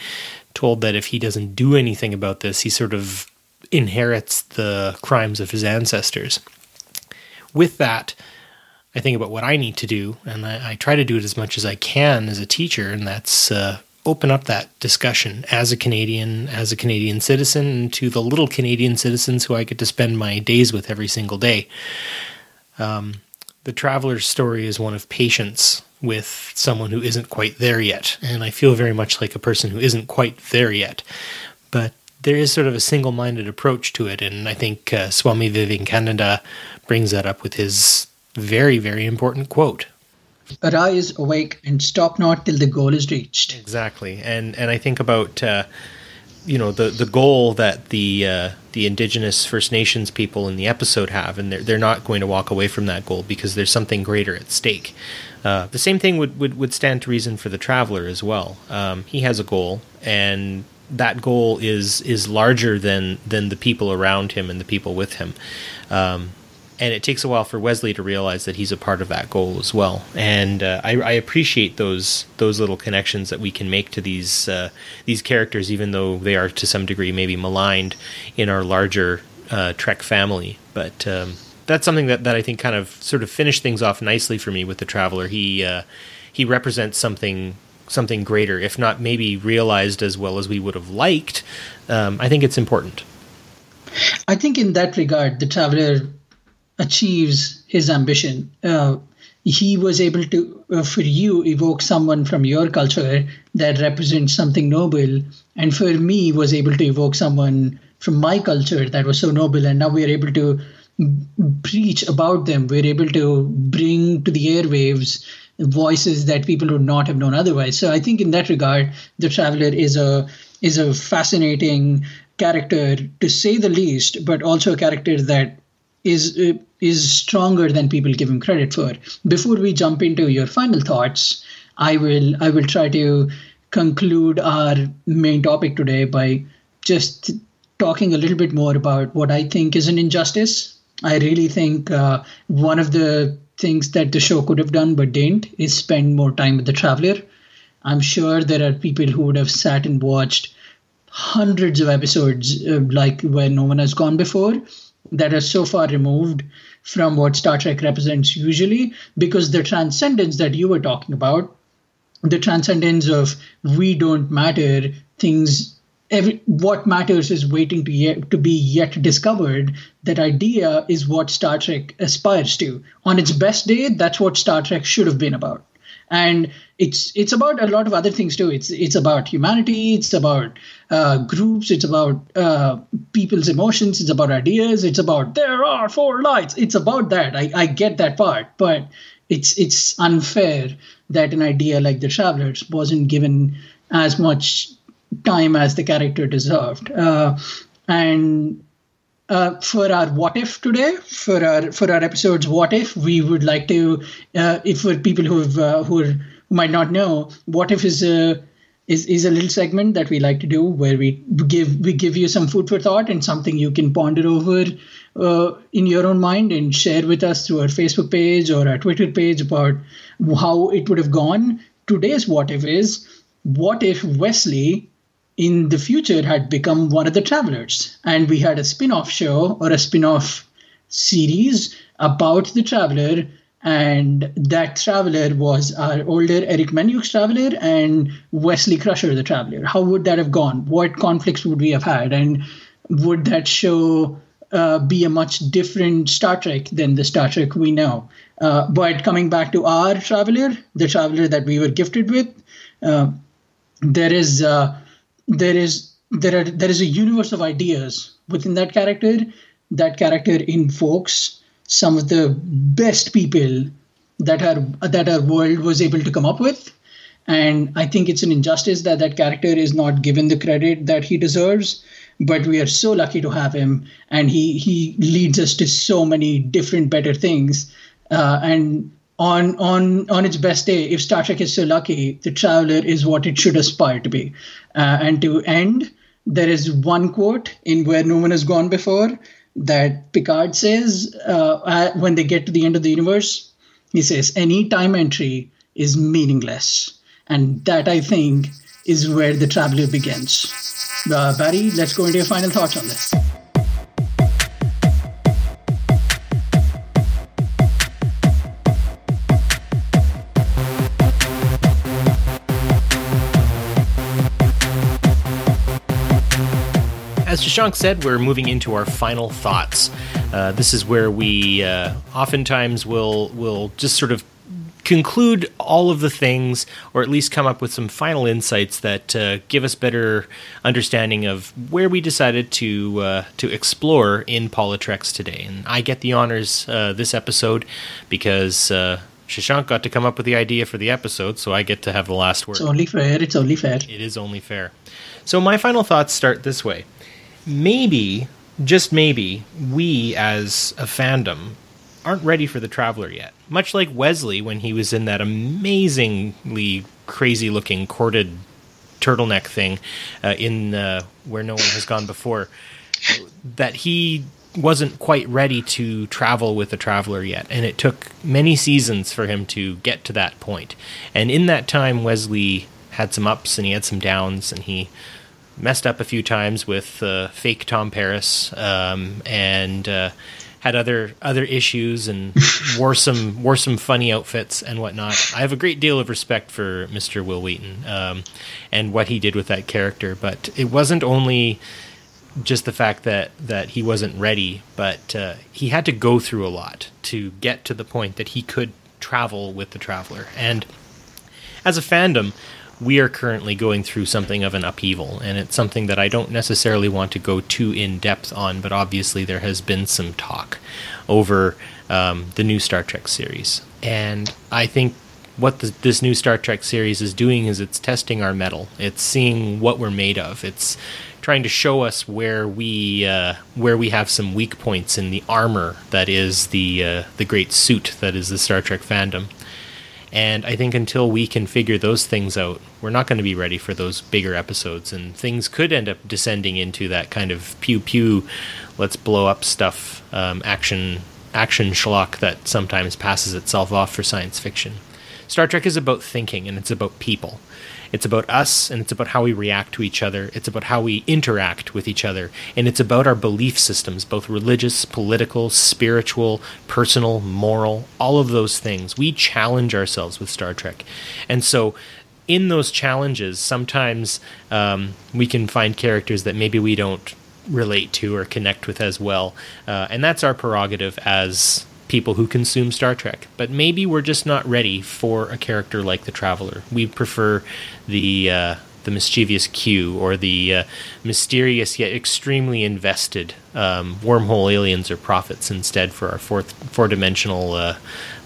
told that if he doesn't do anything about this, he sort of inherits the crimes of his ancestors. With that, I think about what I need to do, and I, I try to do it as much as I can as a teacher, and that's uh, open up that discussion as a Canadian, as a Canadian citizen, to the little Canadian citizens who I get to spend my days with every single day. Um, the Traveler's story is one of patience with someone who isn't quite there yet, and I feel very much like a person who isn't quite there yet. But there is sort of a single-minded approach to it, and I think uh, Swami Vivekananda brings that up with his very, very important quote. Arise, awake, and stop not till the goal is reached. Exactly. And and I think about, uh, you know, the, the goal that the uh, the Indigenous First Nations people in the episode have, and they're, they're not going to walk away from that goal because there's something greater at stake. Uh, the same thing would, would, would stand to reason for the Traveler as well. Um, he has a goal, and that goal is is larger than, than the people around him and the people with him. Um And it takes a while for Wesley to realize that he's a part of that goal as well. And uh, I, I appreciate those those little connections that we can make to these uh, these characters, even though they are to some degree maybe maligned in our larger uh, Trek family. But um, that's something that, that I think kind of sort of finished things off nicely for me with The Traveler. He uh, he represents something something greater, if not maybe realized as well as we would have liked. Um, I think it's important. I think in that regard, The Traveler achieves his ambition. Uh, he was able to, uh, for you, evoke someone from your culture that represents something noble, and for me, was able to evoke someone from my culture that was so noble, and now we are able to preach about them. We're able to bring to the airwaves voices that people would not have known otherwise. So I think in that regard, The Traveler is a is a fascinating character, to say the least, but also a character that is is stronger than people give him credit for. Before we jump into your final thoughts, I will I will try to conclude our main topic today by just talking a little bit more about what I think is an injustice. I really think uh, one of the things that the show could have done but didn't is spend more time with The Traveler. I'm sure there are people who would have sat and watched hundreds of episodes uh, like where no one has gone before, that are so far removed from what Star Trek represents usually, because the transcendence that you were talking about, the transcendence of we don't matter, things Every, what matters is waiting to yet, to be yet discovered. That idea is what Star Trek aspires to. On its best day, that's what Star Trek should have been about. And it's it's about a lot of other things too. It's it's about humanity. It's about uh, groups. It's about uh, people's emotions. It's about ideas. It's about there are four lights. It's about that. I, I get that part, but it's it's unfair that an idea like The Travelers wasn't given as much time as the character deserved. Uh, and uh, for our what if today, for our for our episodes what if, we would like to, uh, if for people who've, uh, who are, who might not know, what if is a is is a little segment that we like to do where we give we give you some food for thought and something you can ponder over uh, in your own mind and share with us through our Facebook page or our Twitter page about how it would have gone. Today's what if is, what if Wesley in the future had become one of the Travelers, and we had a spin-off show or a spin-off series about the Traveler, and that Traveler was our older Eric Manuch's Traveler and Wesley Crusher the Traveler? How would that have gone? What conflicts would we have had? And would that show uh, be a much different Star Trek than the Star Trek we know? Uh, but coming back to our Traveler, the Traveler that we were gifted with, uh, there is... Uh, There is there are there is a universe of ideas within that character. That character invokes some of the best people that our that our world was able to come up with, and I think it's an injustice that that character is not given the credit that he deserves. But we are so lucky to have him, and he he leads us to so many different better things. Uh, and on on on its best day, if Star Trek is so lucky, The Traveler is what it should aspire to be. Uh, and to end, there is one quote in Where No One Has Gone Before that Picard says uh, uh, when they get to the end of the universe. He says, any time entry is meaningless. And that, I think, is where The Traveler begins. Uh, Barry, let's go into your final thoughts on this. As Shashank said, we're moving into our final thoughts. Uh, this is where we uh, oftentimes will will just sort of conclude all of the things, or at least come up with some final insights that uh, give us better understanding of where we decided to uh, to explore in PoliTreks today. And I get the honors uh, this episode because uh, Shashank got to come up with the idea for the episode, so I get to have the last word. It's only fair. It's only fair. It is only fair. So my final thoughts start this way. Maybe, just maybe, we as a fandom aren't ready for The Traveler yet. Much like Wesley when he was in that amazingly crazy-looking corded turtleneck thing uh, in uh, Where No One Has Gone Before, that he wasn't quite ready to travel with The Traveler yet, and it took many seasons for him to get to that point. And in that time, Wesley had some ups and he had some downs, and he messed up a few times with uh, fake Tom Paris, um, and uh, had other other issues and wore some wore some funny outfits and whatnot. I have a great deal of respect for Mister Will Wheaton um, and what he did with that character, but it wasn't only just the fact that, that he wasn't ready, but uh, he had to go through a lot to get to the point that he could travel with the Traveler. And as a fandom, we are currently going through something of an upheaval, and it's something that I don't necessarily want to go too in-depth on, but obviously there has been some talk over um, the new Star Trek series. And I think what the, this new Star Trek series is doing is it's testing our mettle. It's seeing what we're made of. It's trying to show us where we uh, where we have some weak points in the armor that is the uh, the great suit that is the Star Trek fandom. And I think until we can figure those things out, we're not going to be ready for those bigger episodes. And things could end up descending into that kind of pew-pew, let's blow up stuff, um, action action schlock that sometimes passes itself off for science fiction. Star Trek is about thinking, and it's about people. It's about us, and it's about how we react to each other. It's about how we interact with each other. And it's about our belief systems, both religious, political, spiritual, personal, moral, all of those things. We challenge ourselves with Star Trek. And so in those challenges, sometimes um, we can find characters that maybe we don't relate to or connect with as well. Uh, and that's our prerogative as people who consume Star Trek, but maybe we're just not ready for a character like the Traveler. We prefer the uh, the mischievous Q or the uh, mysterious yet extremely invested um, wormhole aliens or prophets instead for our fourth four-dimensional uh,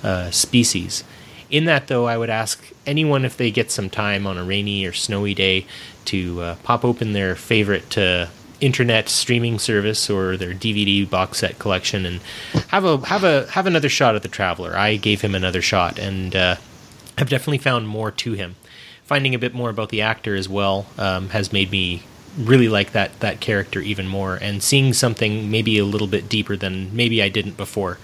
uh, species. In that, though, I would ask anyone if they get some time on a rainy or snowy day to uh, pop open their favorite uh, internet streaming service or their D V D box set collection and have a have a have another shot at the Traveler. I gave him another shot, and uh, I've definitely found more to him. Finding a bit more about the actor as well um, has made me really like that that character even more, and seeing something maybe a little bit deeper than maybe I didn't before.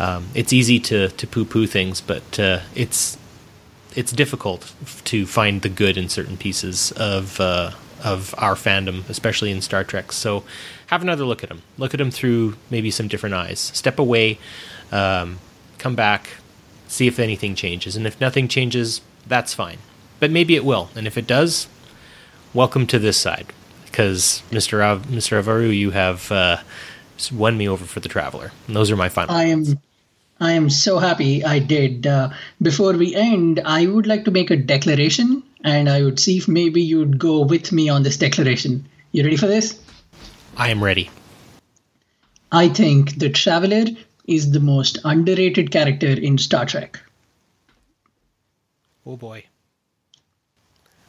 Um, it's easy to to poo-poo things, but uh, it's it's difficult to find the good in certain pieces of. Uh, of our fandom, especially in Star Trek. So have another look at them. Look at them through maybe some different eyes. Step away, um, come back, see if anything changes. And if nothing changes, that's fine. But maybe it will. And if it does, welcome to this side. Because Mister Av- Mister Avaru, you have uh, won me over for the Traveler. And those are my final I am- I am so happy I did. Uh, before we end, I would like to make a declaration, and I would see if maybe you'd go with me on this declaration. You ready for this? I am ready. I think the Traveler is the most underrated character in Star Trek. Oh boy.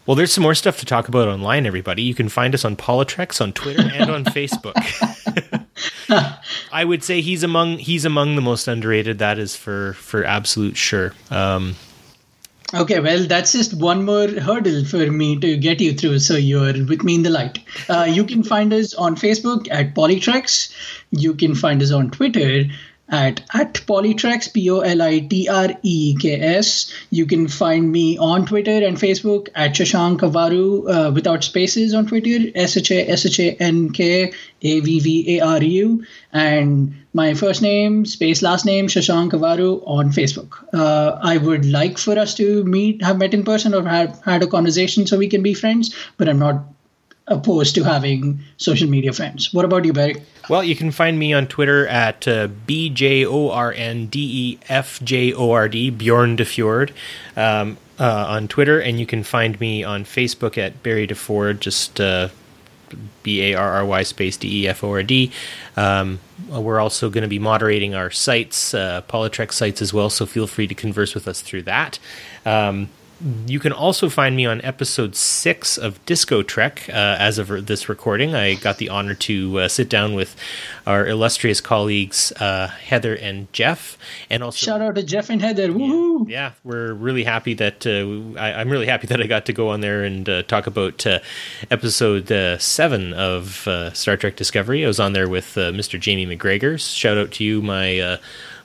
Well, there's some more stuff to talk about online, everybody. You can find us on PoliTreks, on Twitter, and on Facebook. I would say he's among he's among the most underrated. That is for for absolute sure. Um, okay, well, that's just one more hurdle for me to get you through, so you're with me in the light. Uh, you can find us on Facebook at PoliTreks. You can find us on Twitter at at PoliTreks, P O L I T R E K S. You can find me on Twitter and Facebook at Shashank Avaru, uh, without spaces on Twitter, S H A S H A N K A V V A R U. And my first name, space last name, Shashank Avaru on Facebook. Uh, I would like for us to meet, have met in person or have had a conversation so we can be friends, but I'm not opposed to having social media friends. What about you, Barry? Well, you can find me on Twitter at uh, B J O R N D E F J O R D, Bjorn DeFjord, um, uh, on Twitter. And you can find me on Facebook at Barry DeFord, just uh, B A R R Y space D E F O R D. Um, we're also going to be moderating our sites, uh, PoliTrek sites as well, so feel free to converse with us through that. Um, You can also find me on episode six of Disco Trek. Uh, as of this recording, I got the honor to uh, sit down with our illustrious colleagues, uh, Heather and Jeff, and also shout out to Jeff and Heather. Woohoo! Yeah, yeah, we're really happy that uh, I, I'm really happy that I got to go on there and uh, talk about uh, episode uh, seven of uh, Star Trek Discovery. I was on there with uh, Mister Jamie McGregor. Shout out to you, my. Uh,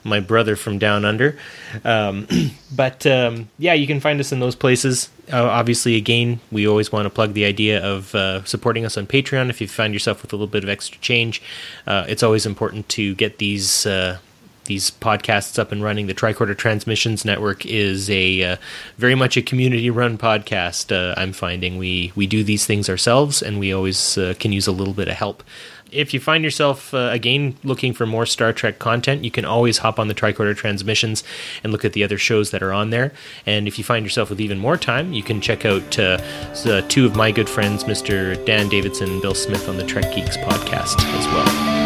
my brother from down under. Um, but um, yeah, you can find us in those places. Uh, obviously, again, we always want to plug the idea of uh, supporting us on Patreon. If you find yourself with a little bit of extra change, uh, it's always important to get these uh, these podcasts up and running. The Tricorder Transmissions Network is a uh, very much a community-run podcast, uh, I'm finding. We, we do these things ourselves, and we always uh, can use a little bit of help. If you find yourself, uh, again, looking for more Star Trek content, you can always hop on the Tricorder Transmissions and look at the other shows that are on there. And if you find yourself with even more time, you can check out uh, the two of my good friends, Mister Dan Davidson and Bill Smith, on the Trek Geeks podcast as well.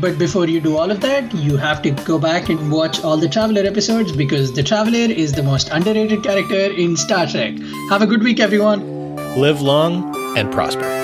But before you do all of that, you have to go back and watch all the Traveler episodes, because the Traveler is the most underrated character in Star Trek. Have a good week, everyone. Live long and prosper.